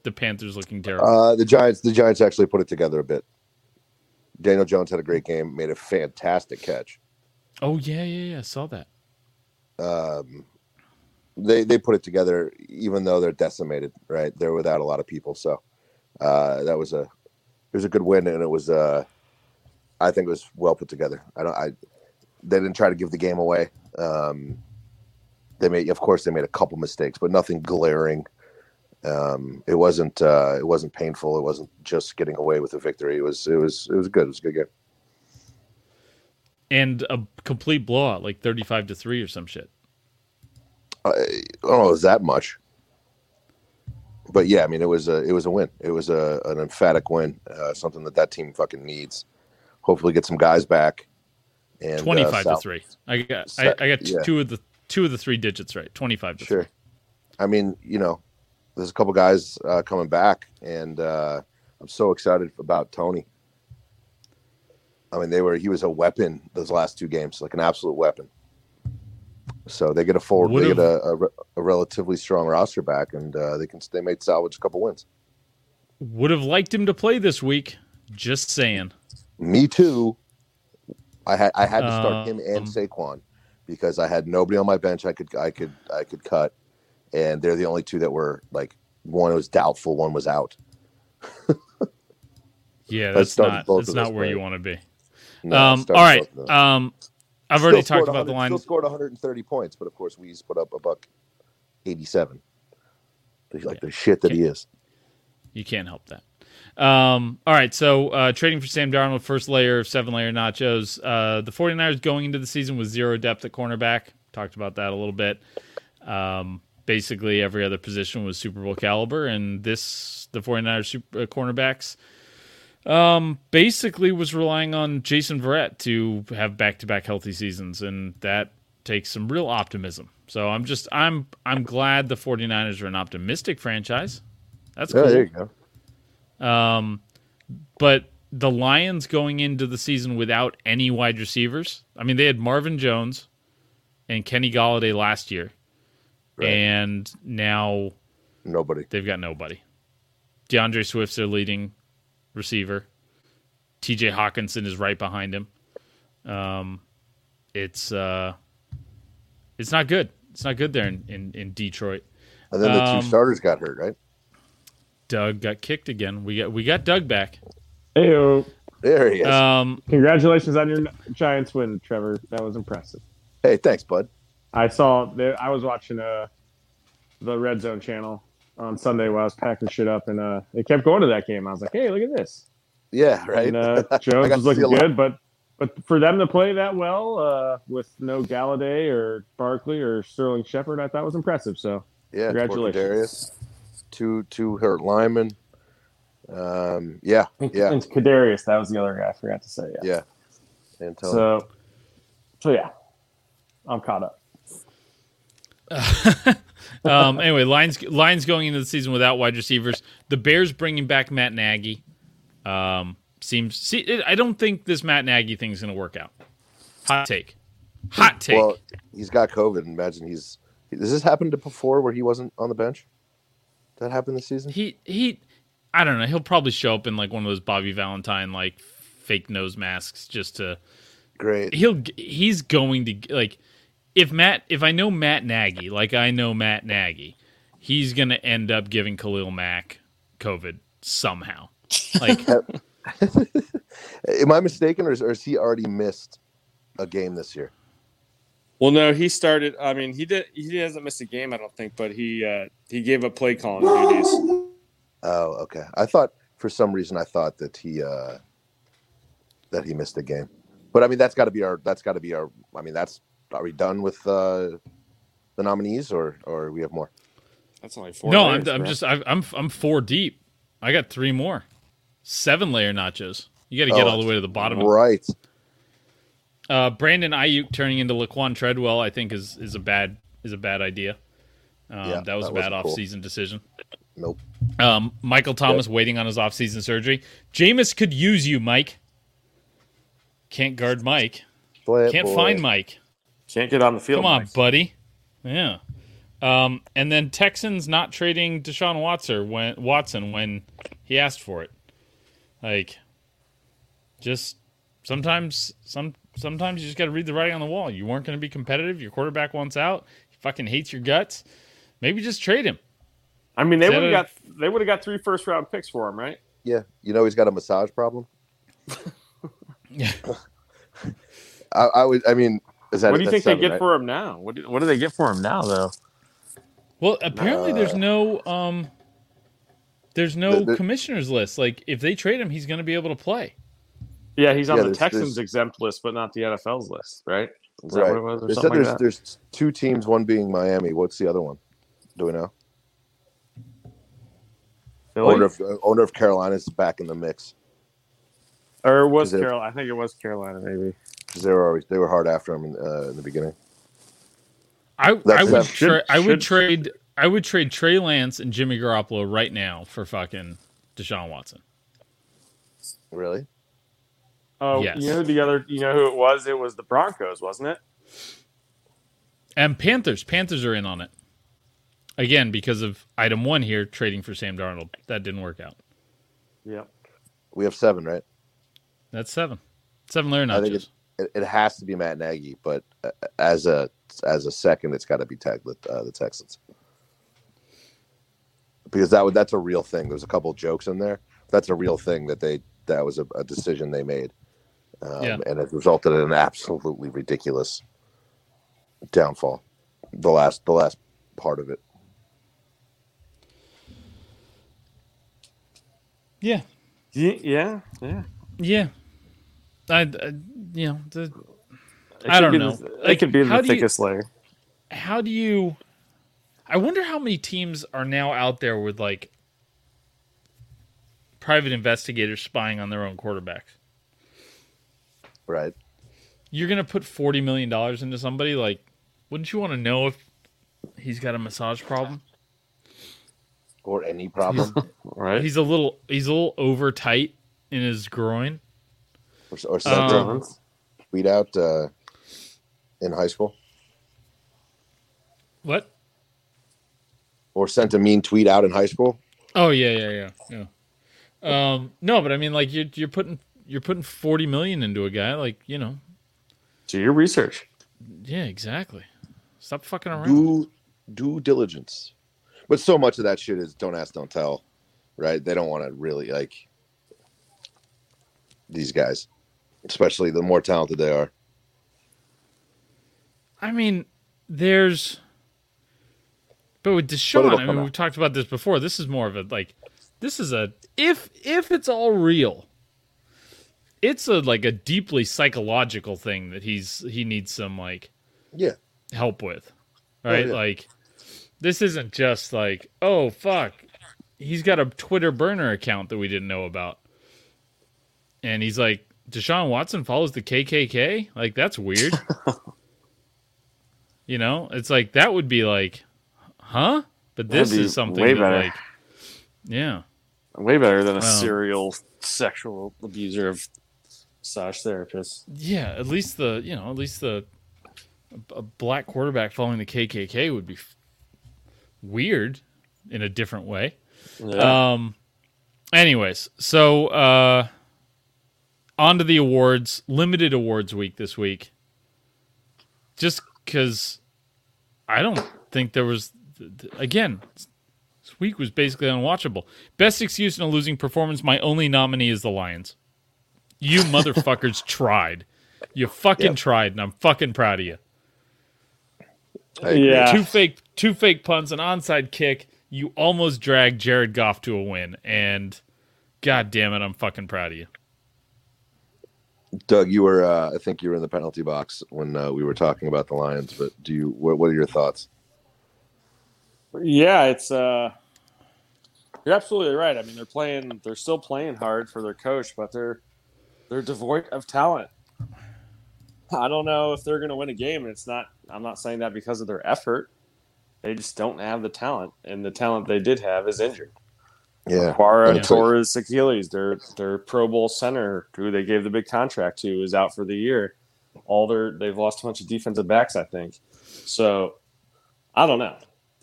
the Panthers looking terrible? Uh, the Giants. The Giants actually put it together a bit. Daniel Jones had a great game. Made a fantastic catch. Oh yeah, yeah, yeah. I saw that. um, they they put it together, even though they're decimated, right? They're without a lot of people, so uh, that was a it was a good win, and it was uh, I think it was well put together. I don't, I they didn't try to give the game away. Um, they made, of course, they made a couple mistakes, but nothing glaring. Um, it wasn't uh, it wasn't painful. It wasn't just getting away with a victory. It was it was it was good. It was a good game. And a complete blowout, like thirty-five to three or some shit. I don't know if it was that much, but yeah, I mean, it was a it was a win. It was a an emphatic win, uh, something that that team fucking needs. Hopefully, get some guys back. And twenty-five uh, South, to three. I got I, I got yeah. two of the two of the three digits right. Twenty-five to sure. three. I mean, you know, there's a couple guys uh, coming back, and uh, I'm so excited about Tony. I mean, they were he was a weapon those last two games, like an absolute weapon. So they get a forward, Would've, they get a, a, a relatively strong roster back, and uh, they can they made salvage a couple wins. Would have liked him to play this week. Just saying. Me too. I had I had to start uh, him and Saquon because I had nobody on my bench I could I could I could cut, and they're the only two that were like one was doubtful, one was out. Yeah, that's not that's not where play. You want to be. No, um, all right. Um, I've already talked about the line. Still scored one hundred thirty points, but of course we put up a buck eighty-seven. Like yeah. the shit that can't, he is. You can't help that. Um, all right, so uh, trading for Sam Darnold, first layer, seven-layer nachos. Uh, the 49ers going into the season with zero depth at cornerback. Talked about that a little bit. Um, basically, every other position was Super Bowl caliber, and this the 49ers super, uh, cornerbacks Um, basically was relying on Jason Verrett to have back-to-back healthy seasons, and that takes some real optimism. So I'm just, I'm, I'm glad the 49ers are an optimistic franchise. That's cool. Yeah, there you go. Um, but the Lions going into the season without any wide receivers. I mean, they had Marvin Jones and Kenny Golladay last year, right. And now nobody. They've got nobody. DeAndre Swift's their leading receiver. T J Hawkinson is right behind him. Um, it's uh, it's not good. It's not good there in, in, in Detroit. And then the um, two starters got hurt, right? Doug got kicked again. We got we got Doug back. Hey-o. There he is. Um, Congratulations on your Giants win, Trevor. That was impressive. Hey, thanks, bud. I saw. The, I was watching uh, the Red Zone channel on Sunday while I was packing shit up, and uh, it kept going to that game. I was like, "Hey, look at this!" Yeah, right. And, uh, Jones was looking good, but but for them to play that well uh, with no Golladay or Barkley or Sterling Shepard, I thought was impressive. So, yeah, congratulations. Two two hurt linemen. Um, yeah, yeah. And Kadarius, that was the other guy I forgot to say. Yeah. yeah. Until... So, so yeah, I'm caught up. um, anyway, Lions Lions going into the season without wide receivers. The Bears bringing back Matt Nagy um, seems. See, it, I don't think this Matt Nagy thing is going to work out. Hot take, hot take. Well, he's got COVID. Imagine he's. Has this happened before where he wasn't on the bench? That happened this season. He he. I don't know. He'll probably show up in like one of those Bobby Valentine like fake nose masks just to. Great. He'll he's going to like. If Matt, if I know Matt Nagy, like I know Matt Nagy, he's going to end up giving Khalil Mack COVID somehow. Like, am I mistaken, or is, or is he already missed a game this year? Well, no, he started. I mean, he did. He hasn't missed a game, I don't think, but he uh, he gave up play calling duties. Oh, okay. I thought for some reason I thought that he uh, that he missed a game, but I mean that's got to be our. That's got to be our. I mean that's. Are we done with uh, the nominees, or or we have more? That's only four. No, layers, I'm, I'm just I'm, I'm I'm four deep. I got three more, seven layer nachos. You got to get oh, all the way to the bottom, right? Of it. Uh, Brandon Ayuk turning into Laquan Treadwell, I think is is a bad is a bad idea. Um, yeah, that was that a bad off season cool. decision. Nope. Um, Michael Thomas yep. waiting on his off season surgery. Jameis could use you, Mike. Can't guard Mike. Boy, Can't boy. find Mike. Can't get on the field. Come on, Mike. buddy. Yeah. Um, and then Texans not trading Deshaun Watson when, Watson when he asked for it. Like, just sometimes some sometimes you just got to read the writing on the wall. You weren't going to be competitive. Your quarterback wants out. He fucking hates your guts. Maybe just trade him. I mean, they would have got they would have got three first round picks for him, right? Yeah, you know he's got a massage problem. Yeah, I, I would. I mean, is that what do you think seven, they get right? for him now? What do, what do they get for him now, though? Well, apparently uh, there's no um, there's no there, commissioner's list. Like, if they trade him, he's going to be able to play. Yeah, he's on yeah, the Texans exempt list, but not the N F L's list, right? Is right. that what it was? Or they said there's, like that? There's two teams, one being Miami. What's the other one? Do we know? Owner of, owner of Carolina is back in the mix. Or was Carolina? I think it was Carolina, maybe. Because they were always they were hard after him in, uh, in the beginning. I, I would tra- I would trade I would trade Trey Lance and Jimmy Garoppolo right now for fucking Deshaun Watson. Really? Oh, yes. You know the other. You know who it was? It was the Broncos, wasn't it? And Panthers. Panthers are in on it. Again, because of item one here, trading for Sam Darnold. That didn't work out. Yeah. We have seven, right? That's seven. Seven Larry Notches. I think it, it has to be Matt Nagy, but as a as a second, it's got to be tagged with uh, the Texans. Because that would that's a real thing. There's a couple of jokes in there. That's a real thing that they that was a, a decision they made. Um, yeah. And it resulted in an absolutely ridiculous downfall. The last the last part of it. Yeah. Yeah. Yeah. Yeah. I, I you know, the, I don't know. The, it like, could be the thickest you, layer. How do you, I wonder how many teams are now out there with like private investigators spying on their own quarterbacks. Right. You're going to put forty million dollars into somebody. Like, wouldn't you want to know if he's got a massage problem? Or any problem, he's, right? He's a little, he's a little over tight in his groin, or, or something. Um, Weed out uh, in high school. What? Or sent a mean tweet out in high school. Oh yeah, yeah, yeah, yeah. Um, no, but I mean, like you're you're putting you're putting forty million into a guy, like you know. Do your research. Yeah, exactly. Stop fucking around. Do due diligence. But so much of that shit is don't ask, don't tell, right? They don't want to really, like, these guys, especially the more talented they are. I mean, there's... But with Deshaun, but I mean, we've talked about this before. This is more of a, like, this is a... If if it's all real, it's, a like, a deeply psychological thing that he's he needs some, like, yeah, help with, right? Oh, yeah. Like... This isn't just like, oh, fuck, he's got a Twitter burner account that we didn't know about. And he's like, Deshaun Watson follows the K K K? Like, that's weird. You know? It's like, that would be like, huh? But this is something way that, better. Like, yeah. Way better than a um, serial sexual abuser of massage therapists. Yeah, at least the, you know, at least the a black quarterback following the K K K would be weird in a different way. Yeah. Um, anyways, so uh, on to the awards, limited awards week this week. Just because I don't think there was, again, this week was basically unwatchable. Best excuse in a losing performance, my only nominee is the Lions. You motherfuckers tried. You fucking yep. tried, and I'm fucking proud of you. Yeah. Two fake two fake punts, an onside kick. You almost dragged Jared Goff to a win, and God damn it, I'm fucking proud of you. Doug, you were uh, I think you were in the penalty box when uh, we were talking about the Lions, but do you what, what are your thoughts? Yeah, it's uh, you're absolutely right. I mean, they're playing they're still playing hard for their coach, but they're they're devoid of talent. I don't know if they're going to win a game, and it's not. I'm not saying that because of their effort. They just don't have the talent, and the talent they did have is injured. Yeah, Quara yeah. tore his Achilles. Their their Pro Bowl center, who they gave the big contract to, is out for the year. All their they've lost a bunch of defensive backs, I think. So I don't know.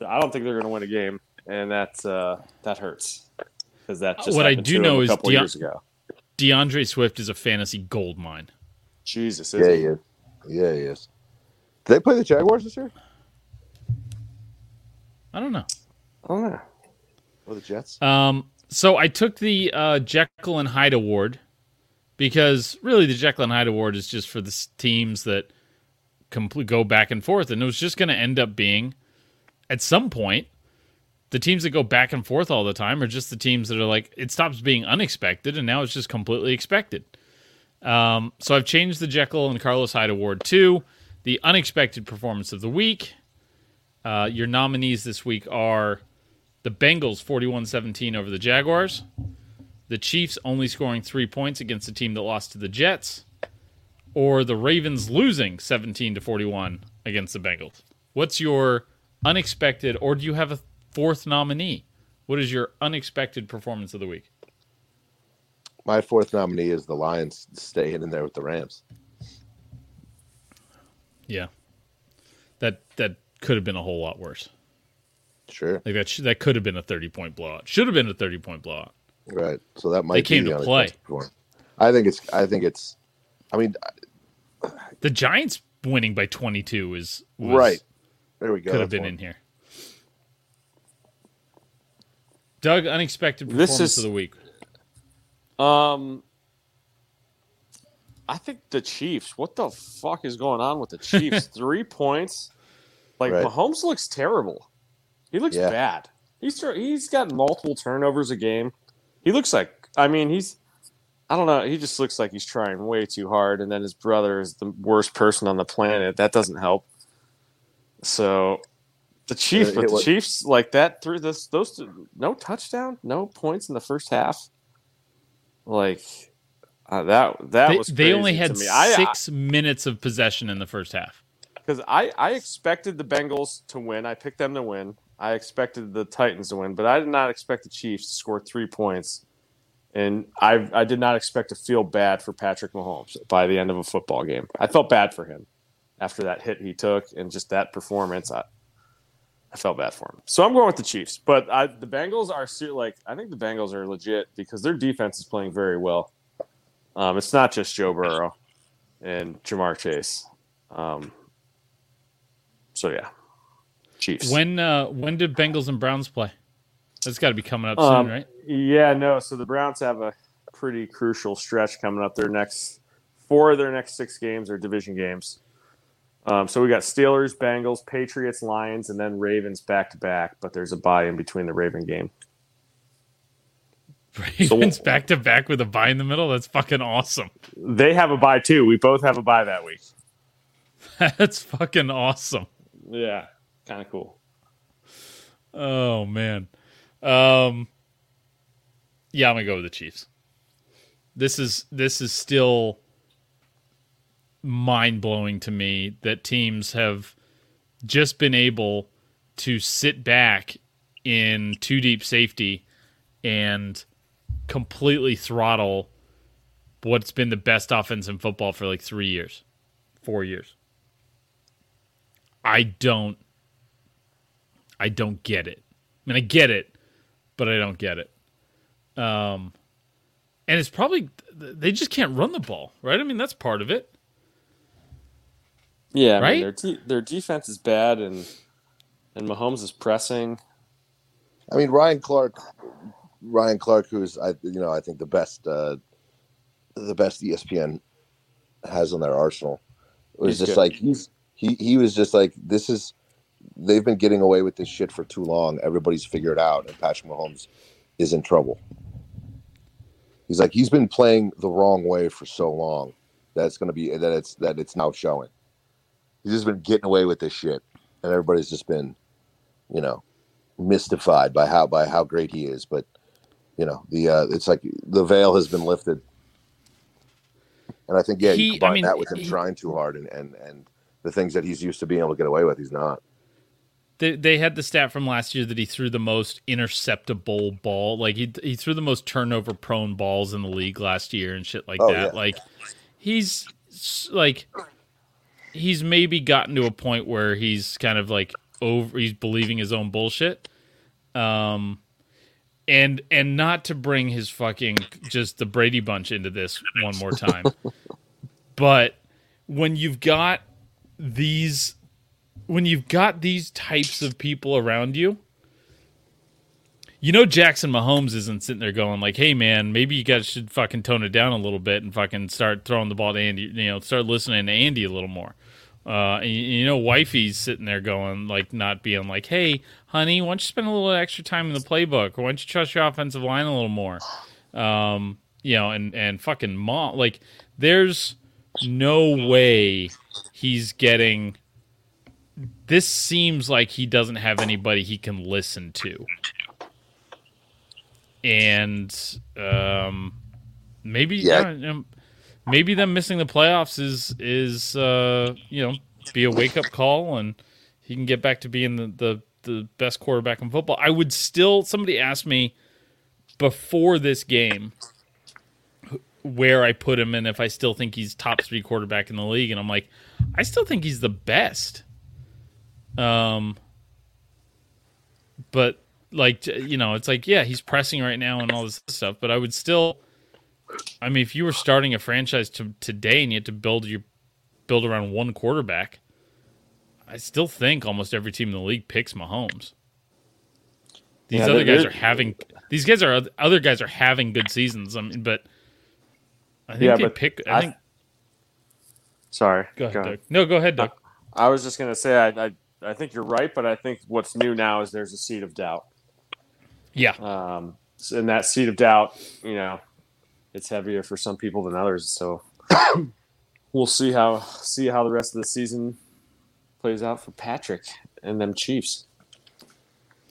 I don't think they're going to win a game, and that's uh, that hurts because that just what I do know a is couple De- years ago. DeAndre Swift is a fantasy gold mine. Jesus, is yeah, he? Is. Yeah, he is. Did they play the Jaguars this year? I don't know. I don't know. Or the Jets? Um, so I took the uh, Jekyll and Hyde Award because really the Jekyll and Hyde Award is just for the teams that complete, go back and forth. And it was just going to end up being, at some point, the teams that go back and forth all the time are just the teams that are like, it stops being unexpected and now it's just completely expected. Um, so I've changed the Jekyll and Carlos Hyde Award to the Unexpected Performance of the Week. Uh, your nominees this week are the Bengals forty-one seventeen over the Jaguars, the Chiefs only scoring three points against a team that lost to the Jets, or the Ravens losing seventeen to forty-one against the Bengals. What's your unexpected, or do you have a fourth nominee? What is your unexpected performance of the week? My fourth nominee is the Lions staying in there with the Rams. Yeah, that that could have been a whole lot worse. Sure, like that sh- that could have been a thirty-point blowout. Should have been a thirty-point blowout. Right. So that might they came be to play. I think it's. I think it's. I mean, I, the Giants winning by twenty-two is was, right. There we go. Could have been one. In here. Doug, unexpected performance this is, of the week. Um, I think the Chiefs. What the fuck is going on with the Chiefs? Three points. Like right. Mahomes looks terrible. He looks yeah. bad. He's he's got multiple turnovers a game. He looks like. I mean, he's. I don't know. He just looks like he's trying way too hard. And then his brother is the worst person on the planet. That doesn't help. So. The Chiefs, but the Chiefs like that through this, those no touchdown, no points in the first half. Like uh, that, that they, was crazy they only had to me. six I, minutes of possession in the first half. Because I, I expected the Bengals to win, I picked them to win. I expected the Titans to win, but I did not expect the Chiefs to score three points, and I I did not expect to feel bad for Patrick Mahomes by the end of a football game. I felt bad for him after that hit he took and just that performance. I, I felt bad for him. So I'm going with the Chiefs. But I, the Bengals are like, I think the Bengals are legit because their defense is playing very well. Um, it's not just Joe Burrow and Jamar Chase. Um, so, yeah. Chiefs. When uh, when did Bengals and Browns play? That's got to be coming up um, soon, right? Yeah, no. So the Browns have a pretty crucial stretch coming up. Their next four of their next six games are division games. Um, so we got Steelers, Bengals, Patriots, Lions, and then Ravens back to back. But there's a bye in between the Raven game. Ravens back to back with a bye in the middle. That's fucking awesome. They have a bye too. We both have a bye that week. That's fucking awesome. Yeah, kind of cool. Oh man, um, yeah, I'm gonna go with the Chiefs. This is this is still. Mind-blowing to me that teams have just been able to sit back in two deep safety and completely throttle what's been the best offense in football for like three years, four years. I don't, I don't get it. I mean, I get it, but I don't get it. Um, and it's probably, they just can't run the ball, right? I mean, that's part of it. Yeah, I right? mean, their te- their defense is bad, and and Mahomes is pressing. I mean, Ryan Clark, Ryan Clark, who's I you know I think the best uh, the best E S P N has on their arsenal was he's just good. Like he's he he was just like this is they've been getting away with this shit for too long. Everybody's figured it out, and Patrick Mahomes is in trouble. He's like he's been playing the wrong way for so long that's going to be that it's that it's now showing. He's just been getting away with this shit, and everybody's just been, you know, mystified by how by how great he is. But you know, the uh, it's like the veil has been lifted, and I think yeah, he, you combine I mean, that with him he, trying too hard, and, and and the things that he's used to being able to get away with, he's not. They they had the stat from last year that he threw the most interceptable ball, like he he threw the most turnover prone balls in the league last year and shit like oh, that. Yeah. Like he's like. He's maybe gotten to a point where he's kind of like over, he's believing his own bullshit. Um, and, and not to bring his fucking, just the Brady Bunch into this one more time, but when you've got these when you've got these types of people around you, you know Jackson Mahomes isn't sitting there going like, "Hey man, maybe you guys should fucking tone it down a little bit and fucking start throwing the ball to Andy, you know, start listening to Andy a little more." Uh, and you know, wifey's sitting there going like, not being like, "Hey, honey, why don't you spend a little extra time in the playbook? Or why don't you trust your offensive line a little more?" Um, you know, and and fucking mom, like, there's no way he's getting. This seems like he doesn't have anybody he can listen to, and um, maybe yeah. You know, maybe them missing the playoffs is, is uh, you know, be a wake-up call, and he can get back to being the, the, the best quarterback in football. I would still – somebody asked me before this game where I put him and if I still think he's top three quarterback in the league, and I'm like, I still think he's the best. Um, But, like, you know, it's like, yeah, he's pressing right now and all this stuff, but I would still – I mean, if you were starting a franchise to, today and you had to build your build around one quarterback, I still think almost every team in the league picks Mahomes. These yeah, other guys are having these guys are other guys are having good seasons. I mean, but I think yeah, they pick. I think. I, sorry, go ahead, go ahead. Doug. No, go ahead, Doug. I, I was just going to say, I, I I think you're right, but I think what's new now is there's a seed of doubt. Yeah, um, and that seed of doubt, you know. It's heavier for some people than others, so we'll see how see how the rest of the season plays out for Patrick and them Chiefs.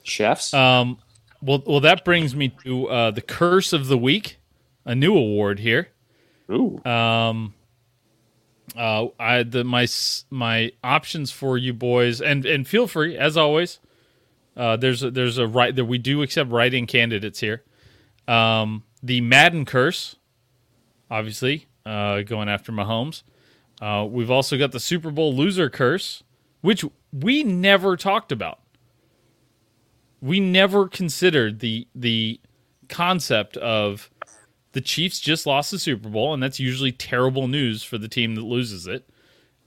Chefs. Um, well, well, that brings me to uh, the curse of the week, a new award here. Ooh. Um. Uh, I the my my options for you boys, and and feel free as always. Uh, there's a, there's a right there we do accept write-in candidates here. Um. The Madden curse, obviously, uh, going after Mahomes. Uh, we've also got the Super Bowl loser curse, which we never talked about. We never considered the the concept of the Chiefs just lost the Super Bowl, and that's usually terrible news for the team that loses it.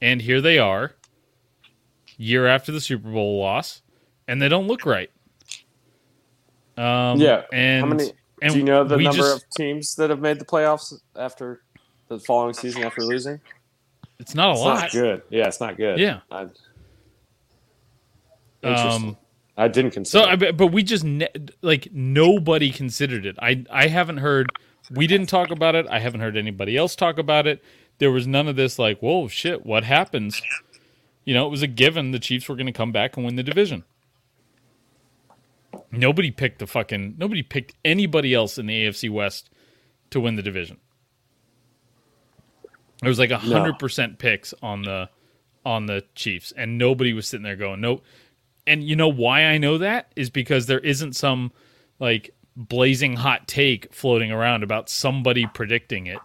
And here they are, year after the Super Bowl loss, and they don't look right. Um, yeah, and how many... And do you know the number just, of teams that have made the playoffs after the following season after losing? It's not a it's lot. It's not good. Yeah, it's not good. Yeah. I'd, um, I didn't consider so, it. But we just, ne- like, nobody considered it. I, I haven't heard, we didn't talk about it. I haven't heard anybody else talk about it. There was none of this, like, whoa, shit, what happens? You know, it was a given the Chiefs were going to come back and win the division. Nobody picked the fucking nobody picked anybody else in the A F C West to win the division. There was like a hundred no. percent picks on the on the Chiefs, and nobody was sitting there going, nope. And you know why I know that is because there isn't some like blazing hot take floating around about somebody predicting it.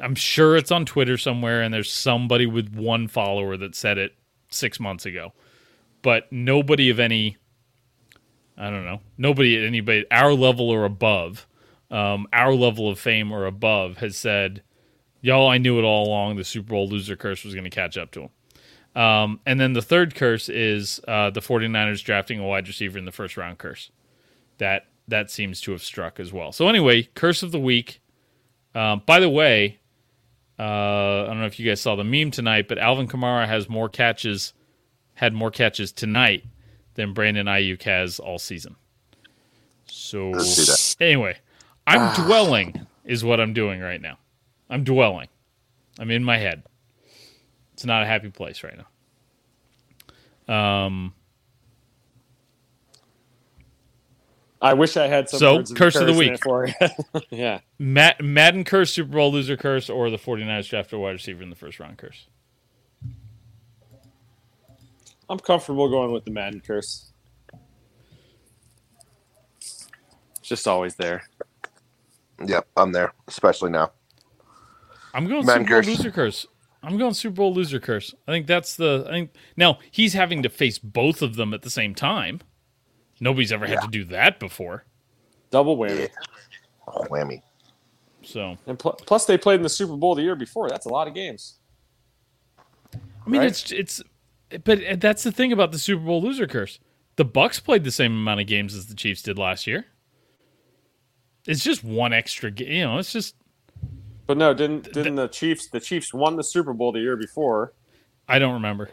I'm sure it's on Twitter somewhere, and there's somebody with one follower that said it six months ago. But nobody of any I don't know. Nobody at anybody our level or above, um, our level of fame or above, has said, "Y'all, I knew it all along. The Super Bowl loser curse was going to catch up to him." Um, and then the third curse is uh, the 49ers drafting a wide receiver in the first round curse. That that seems to have struck as well. So anyway, curse of the week. Um, by the way, uh, I don't know if you guys saw the meme tonight, but Alvin Kamara has more catches, had more catches tonight than Brandon Ayuk has all season. So anyway, I'm ah. dwelling is what I'm doing right now. I'm dwelling. I'm in my head. It's not a happy place right now. Um, I wish I had some. So words of curse, curse of the week. For yeah, Matt, Madden curse, Super Bowl loser curse, or the 49ers draft a wide receiver in the first round curse. I'm comfortable going with the Madden curse. It's just always there. Yep, I'm there, especially now. I'm going Madden Super Bowl curse. Loser curse. I'm going Super Bowl loser curse. I think that's the. I think now he's having to face both of them at the same time. Nobody's ever yeah. had to do that before. Double whammy. Oh, whammy. So and pl- plus they played in the Super Bowl the year before. That's a lot of games. I mean, right? it's it's, but that's the thing about the Super Bowl loser curse. The Bucs played the same amount of games as the Chiefs did last year. It's just one extra game. You know, it's just. But no, didn't didn't the, the Chiefs? The Chiefs won the Super Bowl the year before. I don't remember.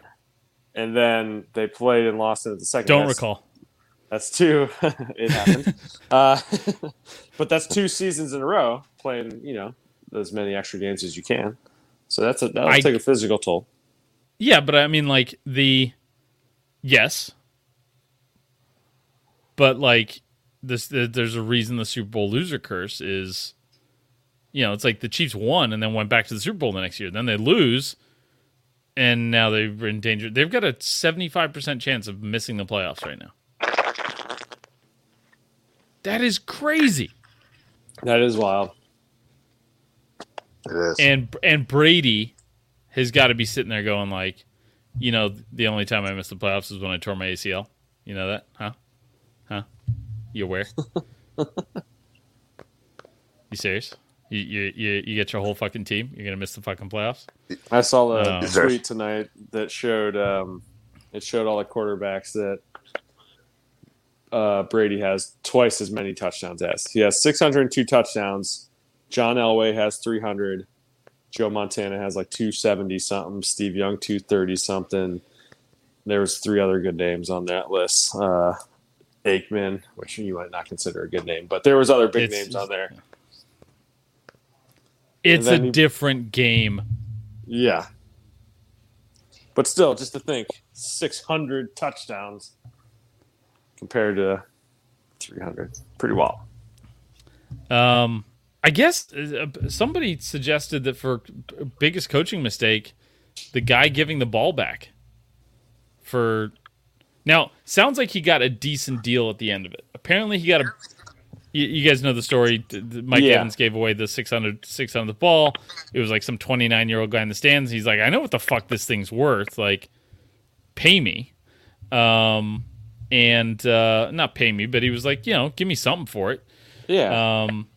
And then they played and lost in the second. Don't that's, recall. That's two. It happened. uh, but that's two seasons in a row playing. You know, as many extra games as you can. So that's a, that'll I, take a physical toll. Yeah, but I mean, like the yes, but like this, the, there's a reason the Super Bowl loser curse is. You know, it's like the Chiefs won and then went back to the Super Bowl the next year. Then they lose, and now they're in danger. They've got a seventy-five percent chance of missing the playoffs right now. That is crazy. That is wild. It is. And and Brady has got to be sitting there going like, you know, the only time I missed the playoffs is when I tore my A C L. You know that? Huh? Huh? You aware? You serious? You, you you you get your whole fucking team. You're gonna miss the fucking playoffs. I saw a um, tweet tonight that showed um, it showed all the quarterbacks that uh, Brady has twice as many touchdowns as he has six hundred two touchdowns. John Elway has three hundred. Joe Montana has like two seventy something. Steve Young two thirty something. There was three other good names on that list. Uh, Aikman, which you might not consider a good name, but there was other big it's, names on there. It's a he, different game. Yeah. But still, just to think, six hundred touchdowns compared to three hundred. Pretty wild. Um, I guess somebody suggested that for biggest coaching mistake, the guy giving the ball back. For now, sounds like he got a decent deal at the end of it. Apparently he got a... You guys know the story. Mike yeah. Evans gave away the six hundred, six hundred ball. It was like some twenty-nine-year-old guy in the stands. He's like, I know what the fuck this thing's worth. Like, pay me. Um, and uh, not pay me, but he was like, you know, give me something for it. Yeah. Um,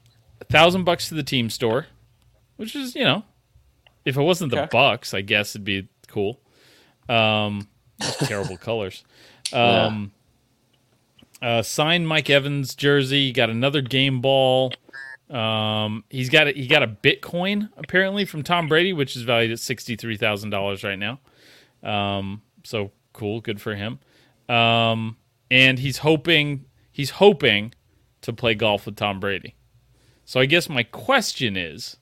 a thousand bucks to the team store, which is, you know, if it wasn't okay. the Bucks, I guess it'd be cool. Um, terrible colors. Um, yeah. Uh, signed Mike Evans jersey. Got another game ball. Um, he's got a, he got a Bitcoin apparently from Tom Brady, which is valued at sixty three thousand dollars right now. Um, so cool, good for him. Um, and he's hoping he's hoping to play golf with Tom Brady. So I guess my question is: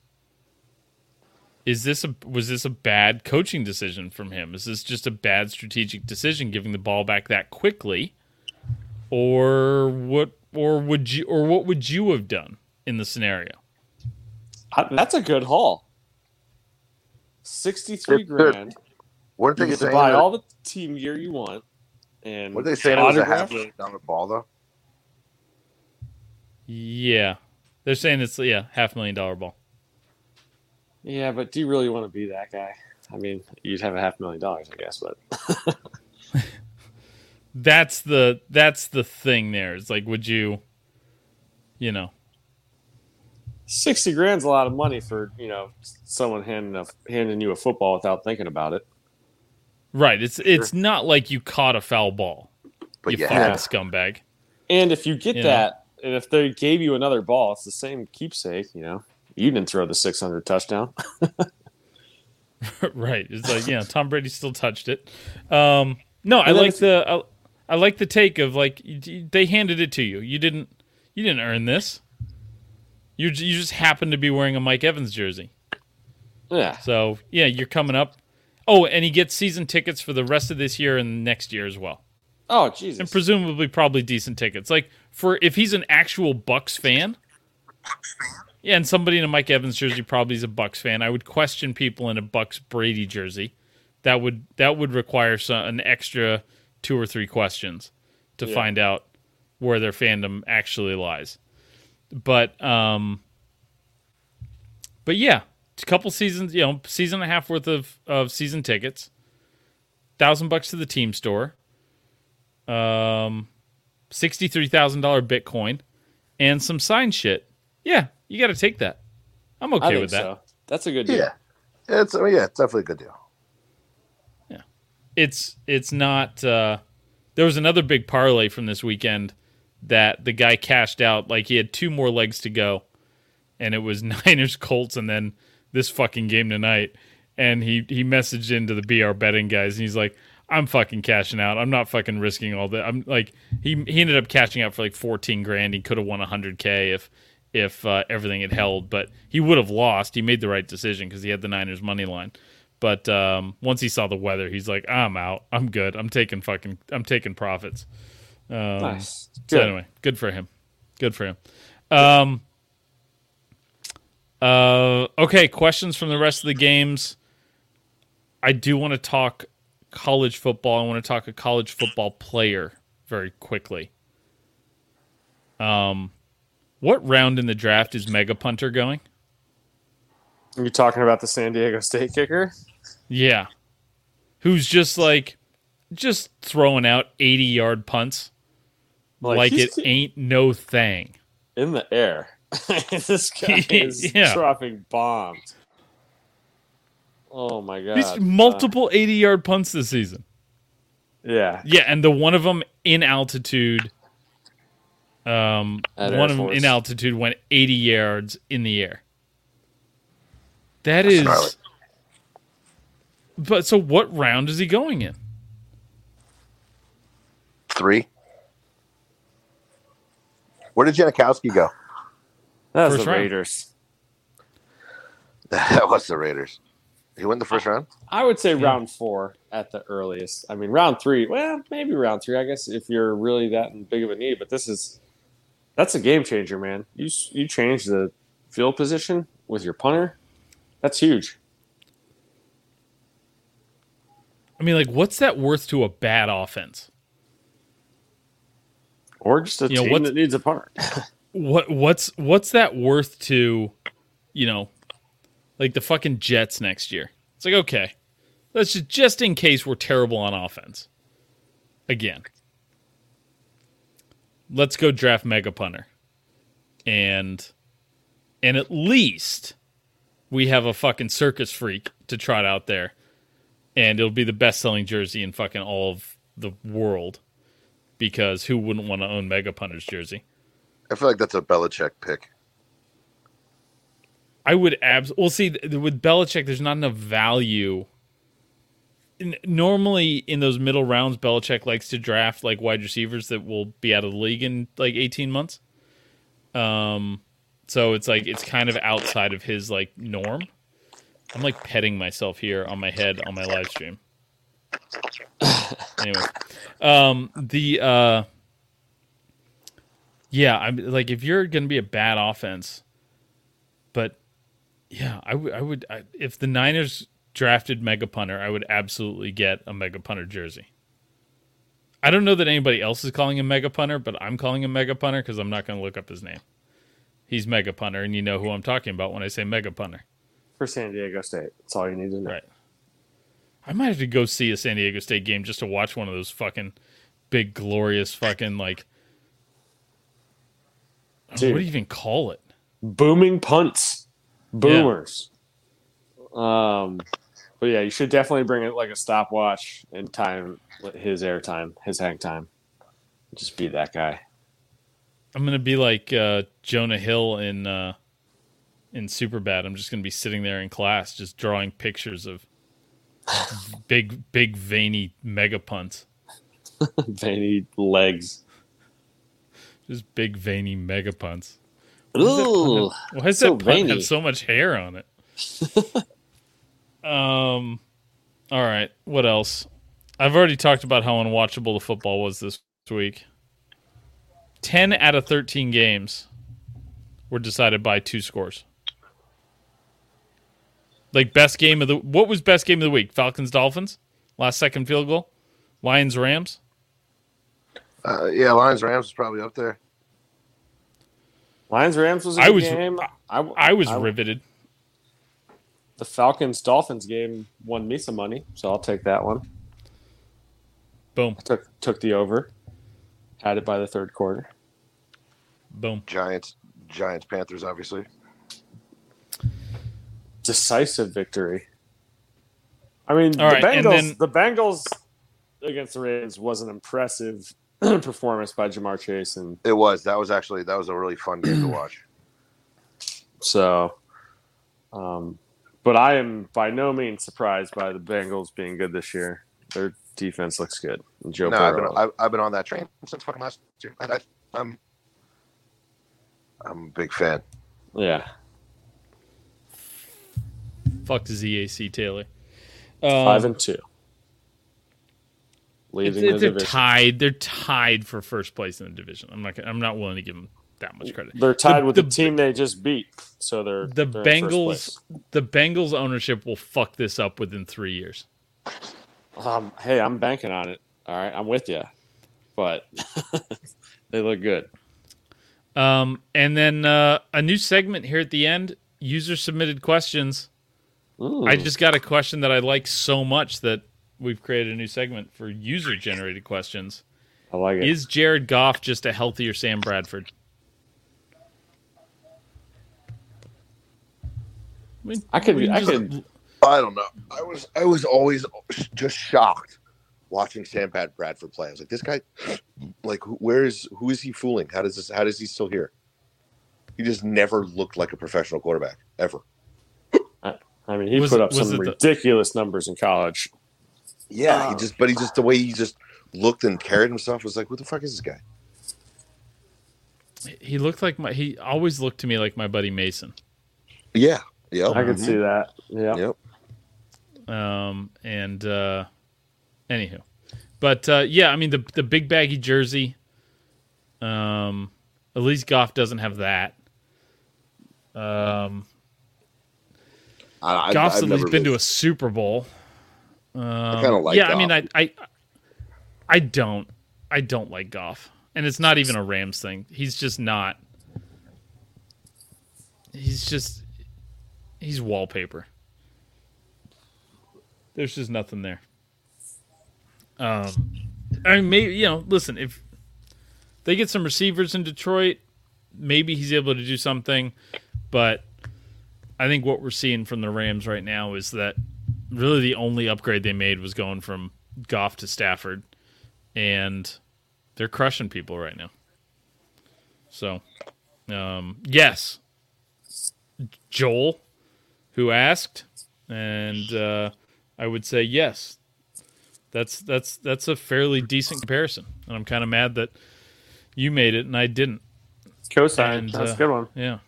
Is this a was this a bad coaching decision from him? Is this just a bad strategic decision, giving the ball back that quickly? Or what? Or would you? Or what would you have done in the scenario? That's a good haul. Sixty-three grand. What did they say? Buy all the team gear you want. And what did they say? It was a half down the ball, though. Yeah, they're saying it's yeah half million dollar ball. Yeah, but do you really want to be that guy? I mean, you'd have a half million dollars, I guess, but. That's the that's the thing there. It's like, would you, you know, sixty grand's a lot of money for, you know, someone handing a, handing you a football without thinking about it. Right. It's it's sure. not like you caught a foul ball, but you yeah. fucking scumbag. And if you get you that, know? And if they gave you another ball, it's the same keepsake. You know, you didn't throw the six hundred touchdown. Right. It's like, yeah, Tom Brady still touched it. Um, no, I like the. I, I like the take of like they handed it to you. You didn't. You didn't earn this. You you just happened to be wearing a Mike Evans jersey. Yeah. So yeah, you're coming up. Oh, and he gets season tickets for the rest of this year and next year as well. Oh Jesus! And presumably probably decent tickets. Like for if he's an actual Bucks fan. Yeah, and somebody in a Mike Evans jersey probably is a Bucks fan. I would question people in a Bucks Brady jersey. That would that would require some, an extra. two or three questions to yeah. find out where their fandom actually lies. But, um, but yeah, a couple seasons, you know, season and a half worth of, of season tickets, thousand bucks to the team store, um, sixty-three thousand dollars Bitcoin and some signed shit. Yeah. You got to take that. I'm okay with that. So. That's a good deal. Yeah. It's, I mean, yeah, it's definitely a good deal. it's it's not. Uh, there was another big parlay from this weekend that the guy cashed out. Like, he had two more legs to go, and it was Niners, Colts, and then this fucking game tonight. And he he messaged into the B R betting guys, and he's like, I'm fucking cashing out. I'm not fucking risking all that. I'm like, he he ended up cashing out for like fourteen grand. He could have won one hundred K if if uh, everything had held, but he would have lost. He made the right decision because he had the Niners money line. But um, once he saw the weather, he's like, I'm out. I'm good. I'm taking fucking. I'm taking profits. Um, nice. Good. So anyway, good for him. Good for him. Um, uh, okay, questions from the rest of the games. I do want to talk college football. I want to talk a college football player very quickly. Um, what round in the draft is Mega Punter going? Are you talking about the San Diego State kicker? Yeah. Who's just like, just throwing out eighty yard punts. Like, like it ain't no thing. In the air. This guy is yeah. dropping bombs. Oh my God. He's multiple eighty yard punts this season. Yeah. Yeah. And the one of them in altitude, um, At one of them in altitude went eighty yards in the air. That is, Charlotte. But so what round is he going in? Three. Where did Janikowski go? That was the Raiders. That was the Raiders. He went the first round? I would say yeah. round four at the earliest. I mean, round three. Well, maybe round three, I guess, if you're really that big of a need. But this is – that's a game changer, man. You you change the field position with your punter. That's huge. I mean, like, what's that worth to a bad offense? Or just a you team know, that needs a punter. what what's what's that worth to, you know, like the fucking Jets next year? It's like, okay, let's just just in case we're terrible on offense again, let's go draft Mega Punter, and and at least we have a fucking circus freak to trot out there, and it'll be the best-selling jersey in fucking all of the world, because who wouldn't want to own Mega Punter's jersey? I feel like that's a Belichick pick. I would abs. Well, see, with Belichick, there's not enough value. Normally, in those middle rounds, Belichick likes to draft like wide receivers that will be out of the league in like eighteen months. Um. So it's like it's kind of outside of his like norm. I'm like petting myself here on my head on my live stream. Anyway, um, the uh, yeah, I'm like if you're gonna be a bad offense, but yeah, I, w- I would I would if the Niners drafted Mega Punter, I would absolutely get a Mega Punter jersey. I don't know that anybody else is calling him Mega Punter, but I'm calling him Mega Punter because I'm not gonna look up his name. He's Mega Punter, and you know who I'm talking about when I say Mega Punter. For San Diego State. That's all you need to know. Right. I might have to go see a San Diego State game just to watch one of those fucking big, glorious fucking, like... Dude, what do you even call it? Booming punts. Boomers. Yeah. Um, but yeah, you should definitely bring it like a stopwatch and time his airtime, his hang time. Just be that guy. I'm gonna be like uh, Jonah Hill in uh, in Superbad. I'm just gonna be sitting there in class, just drawing pictures of big, big, veiny mega punts, veiny legs, just big, veiny mega punts. Ooh, why does that punt have so much hair on it? um, all right, what else? I've already talked about how unwatchable the football was this week. Ten out of thirteen games were decided by two scores. Like best game of the what was best game of the week? Falcons Dolphins, last second field goal. Lions Rams. Uh, yeah, Lions Rams was probably up there. Lions Rams was a good game. I, I was I, riveted. The Falcons Dolphins game won me some money, so I'll take that one. Boom. I took took the over. Had it by the third quarter. Boom. Giants, Giants, Panthers, obviously. Decisive victory. I mean, All the right, Bengals. Then, the Bengals against the Ravens was an impressive performance by Jamar Chase, and it was. That was actually that was a really fun game to watch. So, um, but I am by no means surprised by the Bengals being good this year. Their defense looks good. Joe no, Burrow. I've been, I've been on that train since fucking last year. I, I, I'm, I'm a big fan. Yeah. Fuck the Z A C Taylor. Um, Five and two. Leading it's, it's, the they're division. tied. They're tied for first place in the division. I'm not. I'm not willing to give them that much credit. They're tied the, with the, the team they just beat. So they're the they're Bengals. The Bengals ownership will fuck this up within three years. Um. Hey, I'm banking on it. All right, I'm with you. But they look good. Um. And then uh, a new segment here at the end. User submitted questions. Ooh. I just got a question that I like so much that we've created a new segment for user-generated questions. I like it. Is Jared Goff just a healthier Sam Bradford? I, mean, I could. I just, could. I don't know. I was. I was always just shocked watching Sam Bradford play. I was like, this guy. Like, where is? Who is he fooling? How does this? How does he still here? He just never looked like a professional quarterback ever. I, I mean, he was, put up some ridiculous the, numbers in college. Yeah, oh, he just but he just the way he just looked and carried himself was like, what the fuck is this guy? He looked like my he always looked to me like my buddy Mason. Yeah, yeah, I could mm-hmm. see that. Yeah, yep. Um, and uh, anywho, but uh, yeah, I mean the the big baggy jersey. Um, at least Goff doesn't have that. Um, I, I, Goff's I've at least been really... to a Super Bowl. Um, I kind of like yeah, Goff. I mean, I, I, I don't, I don't like Goff, and it's not even a Rams thing. He's just not. He's just, he's wallpaper. There's just nothing there. Um, I mean, maybe you know, listen, if they get some receivers in Detroit, maybe he's able to do something. But I think what we're seeing from the Rams right now is that. Really, the only upgrade they made was going from Goff to Stafford, and they're crushing people right now. So, um, yes, Joel, who asked, and uh, I would say yes. That's that's that's a fairly decent comparison, and I'm kind of mad that you made it and I didn't. Cosine, that's uh, a good one. Yeah,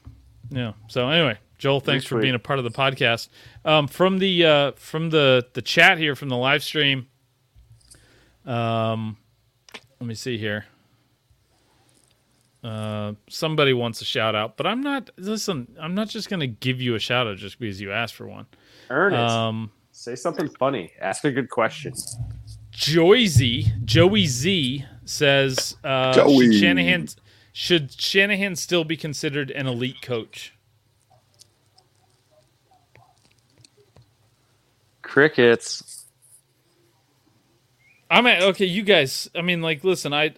yeah. So anyway. Joel, thanks for being a part of the podcast. Um, from the uh, from the, the chat here, from the live stream, um, let me see here. Uh, somebody wants a shout out, but I'm not. Listen, I'm not just going to give you a shout out just because you asked for one. Earn it. Um, Say something funny. Ask a good question. Joyzy, Joey Z says, uh, should Shanahan should Shanahan still be considered an elite coach? Crickets. I'm at, okay, you guys. I mean, like, listen, I,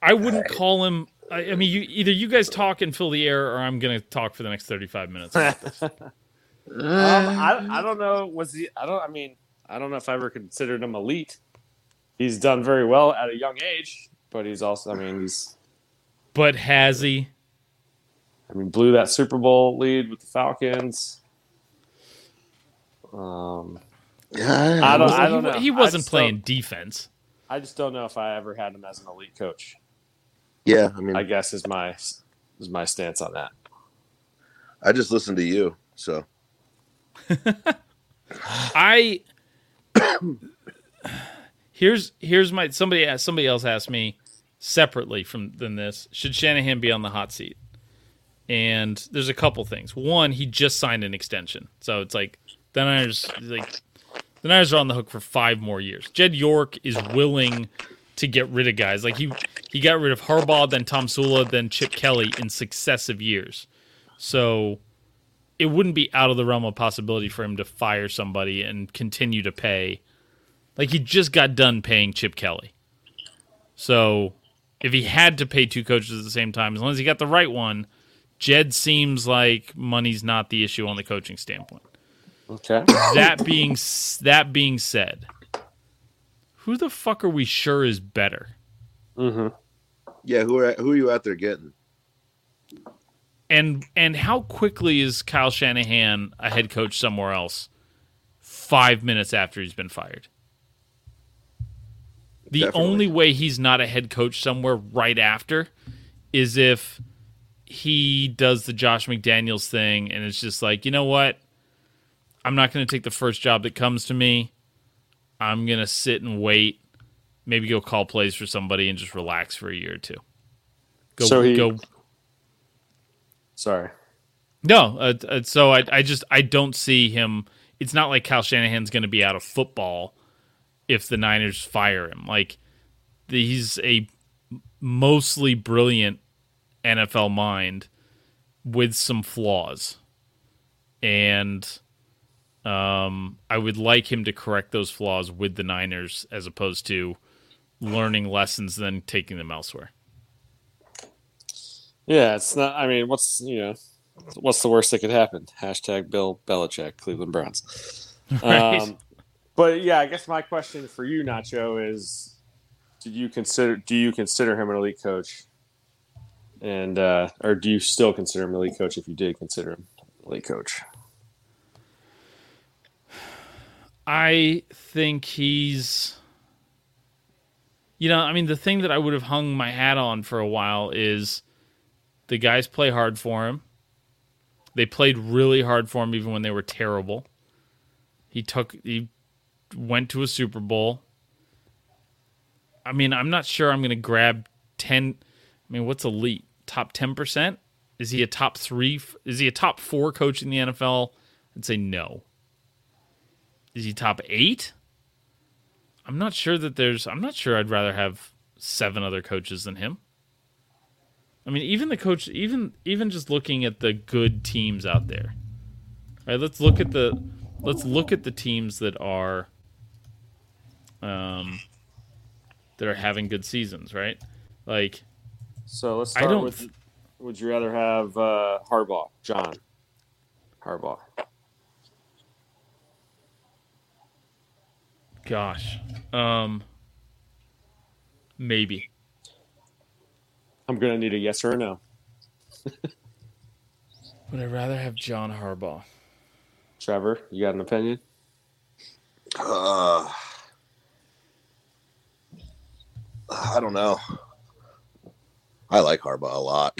I wouldn't call him. I, I mean, you either you guys talk and fill the air, or I'm gonna talk for the next thirty-five minutes. About this. um, I, I don't know. Was he? I don't. I mean, I don't know if I ever considered him elite. He's done very well at a young age, but he's also. I mean, he's. But has he? I mean, blew that Super Bowl lead with the Falcons. Um, yeah, I, don't, I don't know. He, he wasn't playing defense. I just don't know if I ever had him as an elite coach. Yeah, I mean, I guess is my is my stance on that. I just listened to you, so I here's here's my somebody asked, somebody else asked me separately from than this. Should Shanahan be on the hot seat? And there's a couple things. One, he just signed an extension, so it's like. The Niners, like, the Niners are on the hook for five more years. Jed York is willing to get rid of guys. Like he, he got rid of Harbaugh, then Tom Sula, then Chip Kelly in successive years. So it wouldn't be out of the realm of possibility for him to fire somebody and continue to pay. Like he just got done paying Chip Kelly. So if he had to pay two coaches at the same time, as long as he got the right one, Jed seems like money's not the issue on the coaching standpoint. Okay. That being that being said, who the fuck are we sure is better? Mm-hmm. Yeah, who are who are you out there getting? And and how quickly is Kyle Shanahan a head coach somewhere else five minutes after he's been fired? The Definitely. only way he's not a head coach somewhere right after is if he does the Josh McDaniels thing and it's just like, you know what? I'm not going to take the first job that comes to me. I'm going to sit and wait. Maybe go call plays for somebody and just relax for a year or two. Go so he, go. Sorry. No. Uh, uh, so I, I just, I don't see him. It's not like Kyle Shanahan's going to be out of football if the Niners fire him. Like, the, he's a mostly brilliant N F L mind with some flaws. And um, I would like him to correct those flaws with the Niners as opposed to learning lessons and then taking them elsewhere. Yeah, it's not, I mean, what's, you know, what's the worst that could happen? Hashtag Bill Belichick, Cleveland Browns. Right. Um, But yeah, I guess my question for you, Nacho, is: Did you consider do you consider him an elite coach, and uh, or do you still consider him an elite coach if you did consider him an elite coach? I think he's, you know, I mean, the thing that I would have hung my hat on for a while is the guys play hard for him. They played really hard for him, even when they were terrible. He took he. went to a Super Bowl. I mean, I'm not sure I'm going to grab ten. I mean, what's elite? Top ten percent? Is he a top three? Is he a top four coach in the N F L? I'd say no. Is he top eight? I'm not sure that there's, I'm not sure I'd rather have seven other coaches than him. I mean, even the coach, even, even just looking at the good teams out there, all right, let's look at the, let's look at the teams that are, Um, that are having good seasons, right? Like, so let's start I don't, with. Would you rather have uh, Harbaugh, John Harbaugh? Gosh, um, maybe. I'm gonna need a yes or a no. Would I rather have John Harbaugh? Trevor, you got an opinion? Uh. I don't know. I like Harbaugh a lot.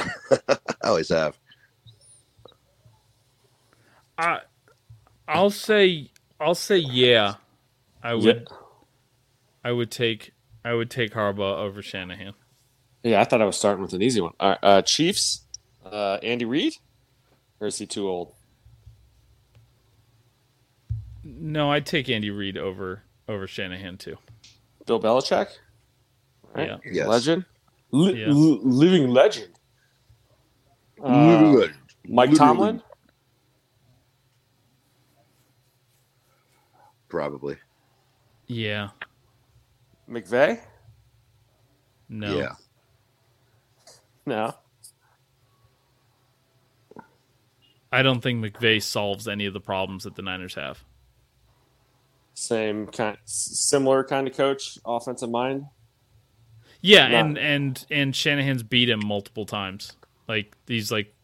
I always have. I, I'll say, I'll say, yeah. I would, yeah. I would take, I would take Harbaugh over Shanahan. Yeah, I thought I was starting with an easy one. All right, uh, Chiefs, uh, Andy Reid, or is he too old? No, I'd take Andy Reid over over Shanahan too. Bill Belichick. Right? Yeah. Yes. Legend, L- yeah. L- living legend. Uh, living legend. Mike Literally. Tomlin, probably. Yeah. McVay. No. Yeah. No. I don't think McVay solves any of the problems that the Niners have. Same kind, similar kind of coach, offensive mind. Yeah, Not. and and and Shanahan's beat him multiple times. Like these, like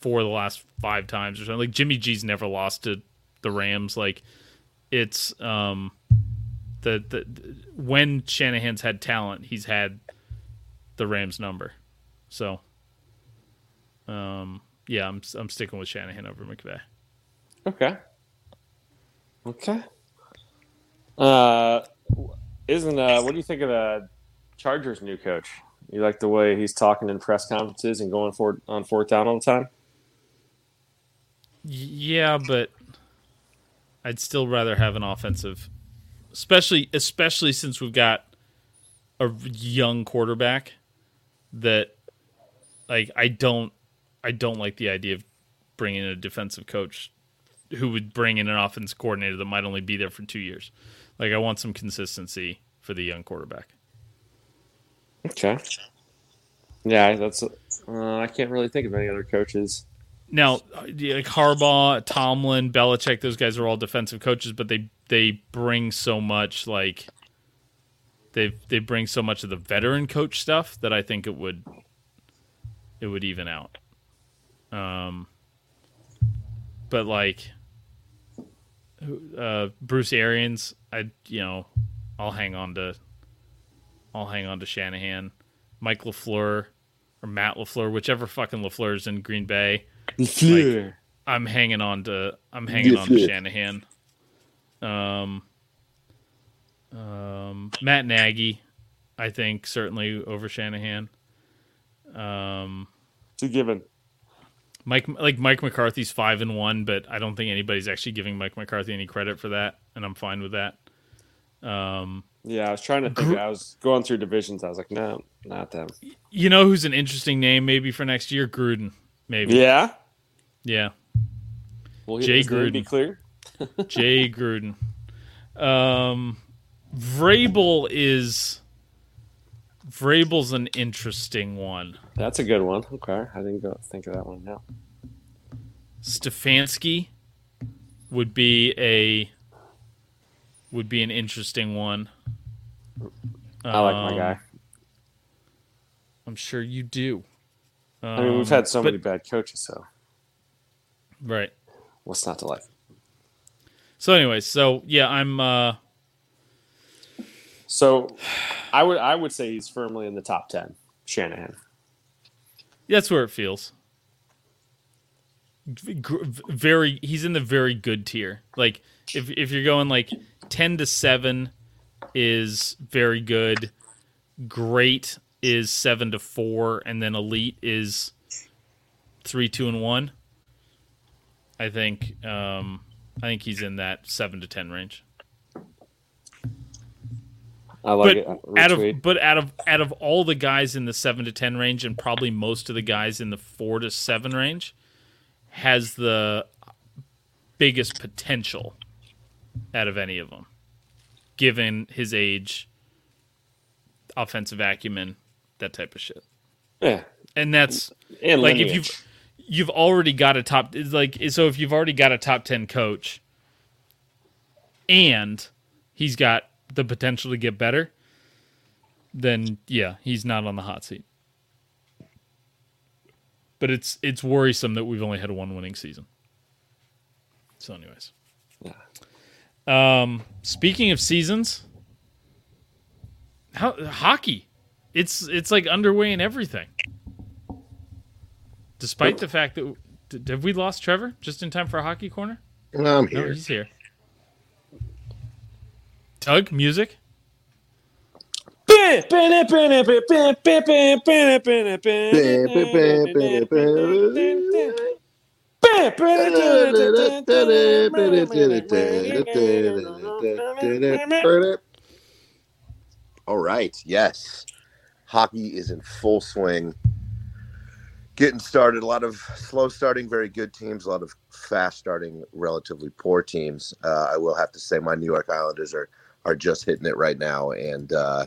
four of the last five times or something. Like Jimmy G's never lost to the Rams. Like it's um the the, the when Shanahan's had talent, he's had the Rams number. So um yeah, I'm I'm sticking with Shanahan over McVay. Okay. Okay. Uh, isn't uh, what do you think of the Chargers' new coach? You like the way he's talking in press conferences and going for on fourth down all the time? Yeah, but I'd still rather have an offensive, especially especially since we've got a young quarterback that, like, I don't I don't like the idea of bringing in a defensive coach who would bring in an offense coordinator that might only be there for two years. Like, I want some consistency for the young quarterback. Okay. Yeah, that's. Uh, I can't really think of any other coaches now. Like Harbaugh, Tomlin, Belichick; those guys are all defensive coaches, but they they bring so much like they they bring so much of the veteran coach stuff that I think it would it would even out. Um, but like uh, Bruce Arians, I you know I'll hang on to I'll hang on to Shanahan, Mike LaFleur or Matt LaFleur, whichever fucking LaFleur's in Green Bay. Like, I'm hanging on to I'm hanging yes, on to yes. Shanahan. Um, um, Matt Nagy, I think certainly over Shanahan. Um, it's a given. Mike like Mike McCarthy's five and one, but I don't think anybody's actually giving Mike McCarthy any credit for that, and I'm fine with that. Um, yeah, I was trying to think. Gr- I was going through divisions. I was like, no, not them. You know who's an interesting name maybe for next year? Gruden, maybe. Yeah, yeah. Well, Jay Gruden. Be clear. Jay Gruden. Um, Vrabel is Vrabel's an interesting one. That's a good one. Okay, I didn't go think of that one now. Stefanski would be a would be an interesting one. I like um, my guy. I'm sure you do. Um, I mean, we've had so but, many bad coaches, so right. What's not to like? So, anyways, so yeah, I'm. Uh... So, I would I would say he's firmly in the top ten. Shanahan. That's where it feels. Very, he's in the very good tier. Like if if you're going like ten to seven, is very good. Great is seven to four, and then elite is three, two, and one. I think. Um, I think he's in that seven to ten range. I like it. Out of, but out of out of all the guys in the seven to ten range, and probably most of the guys in the four to seven range, has the biggest potential out of any of them, given his age, offensive acumen, that type of shit. Yeah, and that's and like lineage. if you've. You've already got a top like so if you've already got a top ten coach and he's got the potential to get better, then yeah, he's not on the hot seat. But it's it's worrisome that we've only had one winning season. So anyways. Yeah. Um speaking of seasons, how, hockey. It's it's like underway in everything. Despite the fact that have we lost Trevor just in time for a hockey corner? No, I'm here. No, he's here. Doug, music. All right. Yes. Hockey is in full swing. Getting started, a lot of slow starting, very good teams, a lot of fast starting, relatively poor teams. Uh, I will have to say my New York Islanders are, are just hitting it right now, and uh,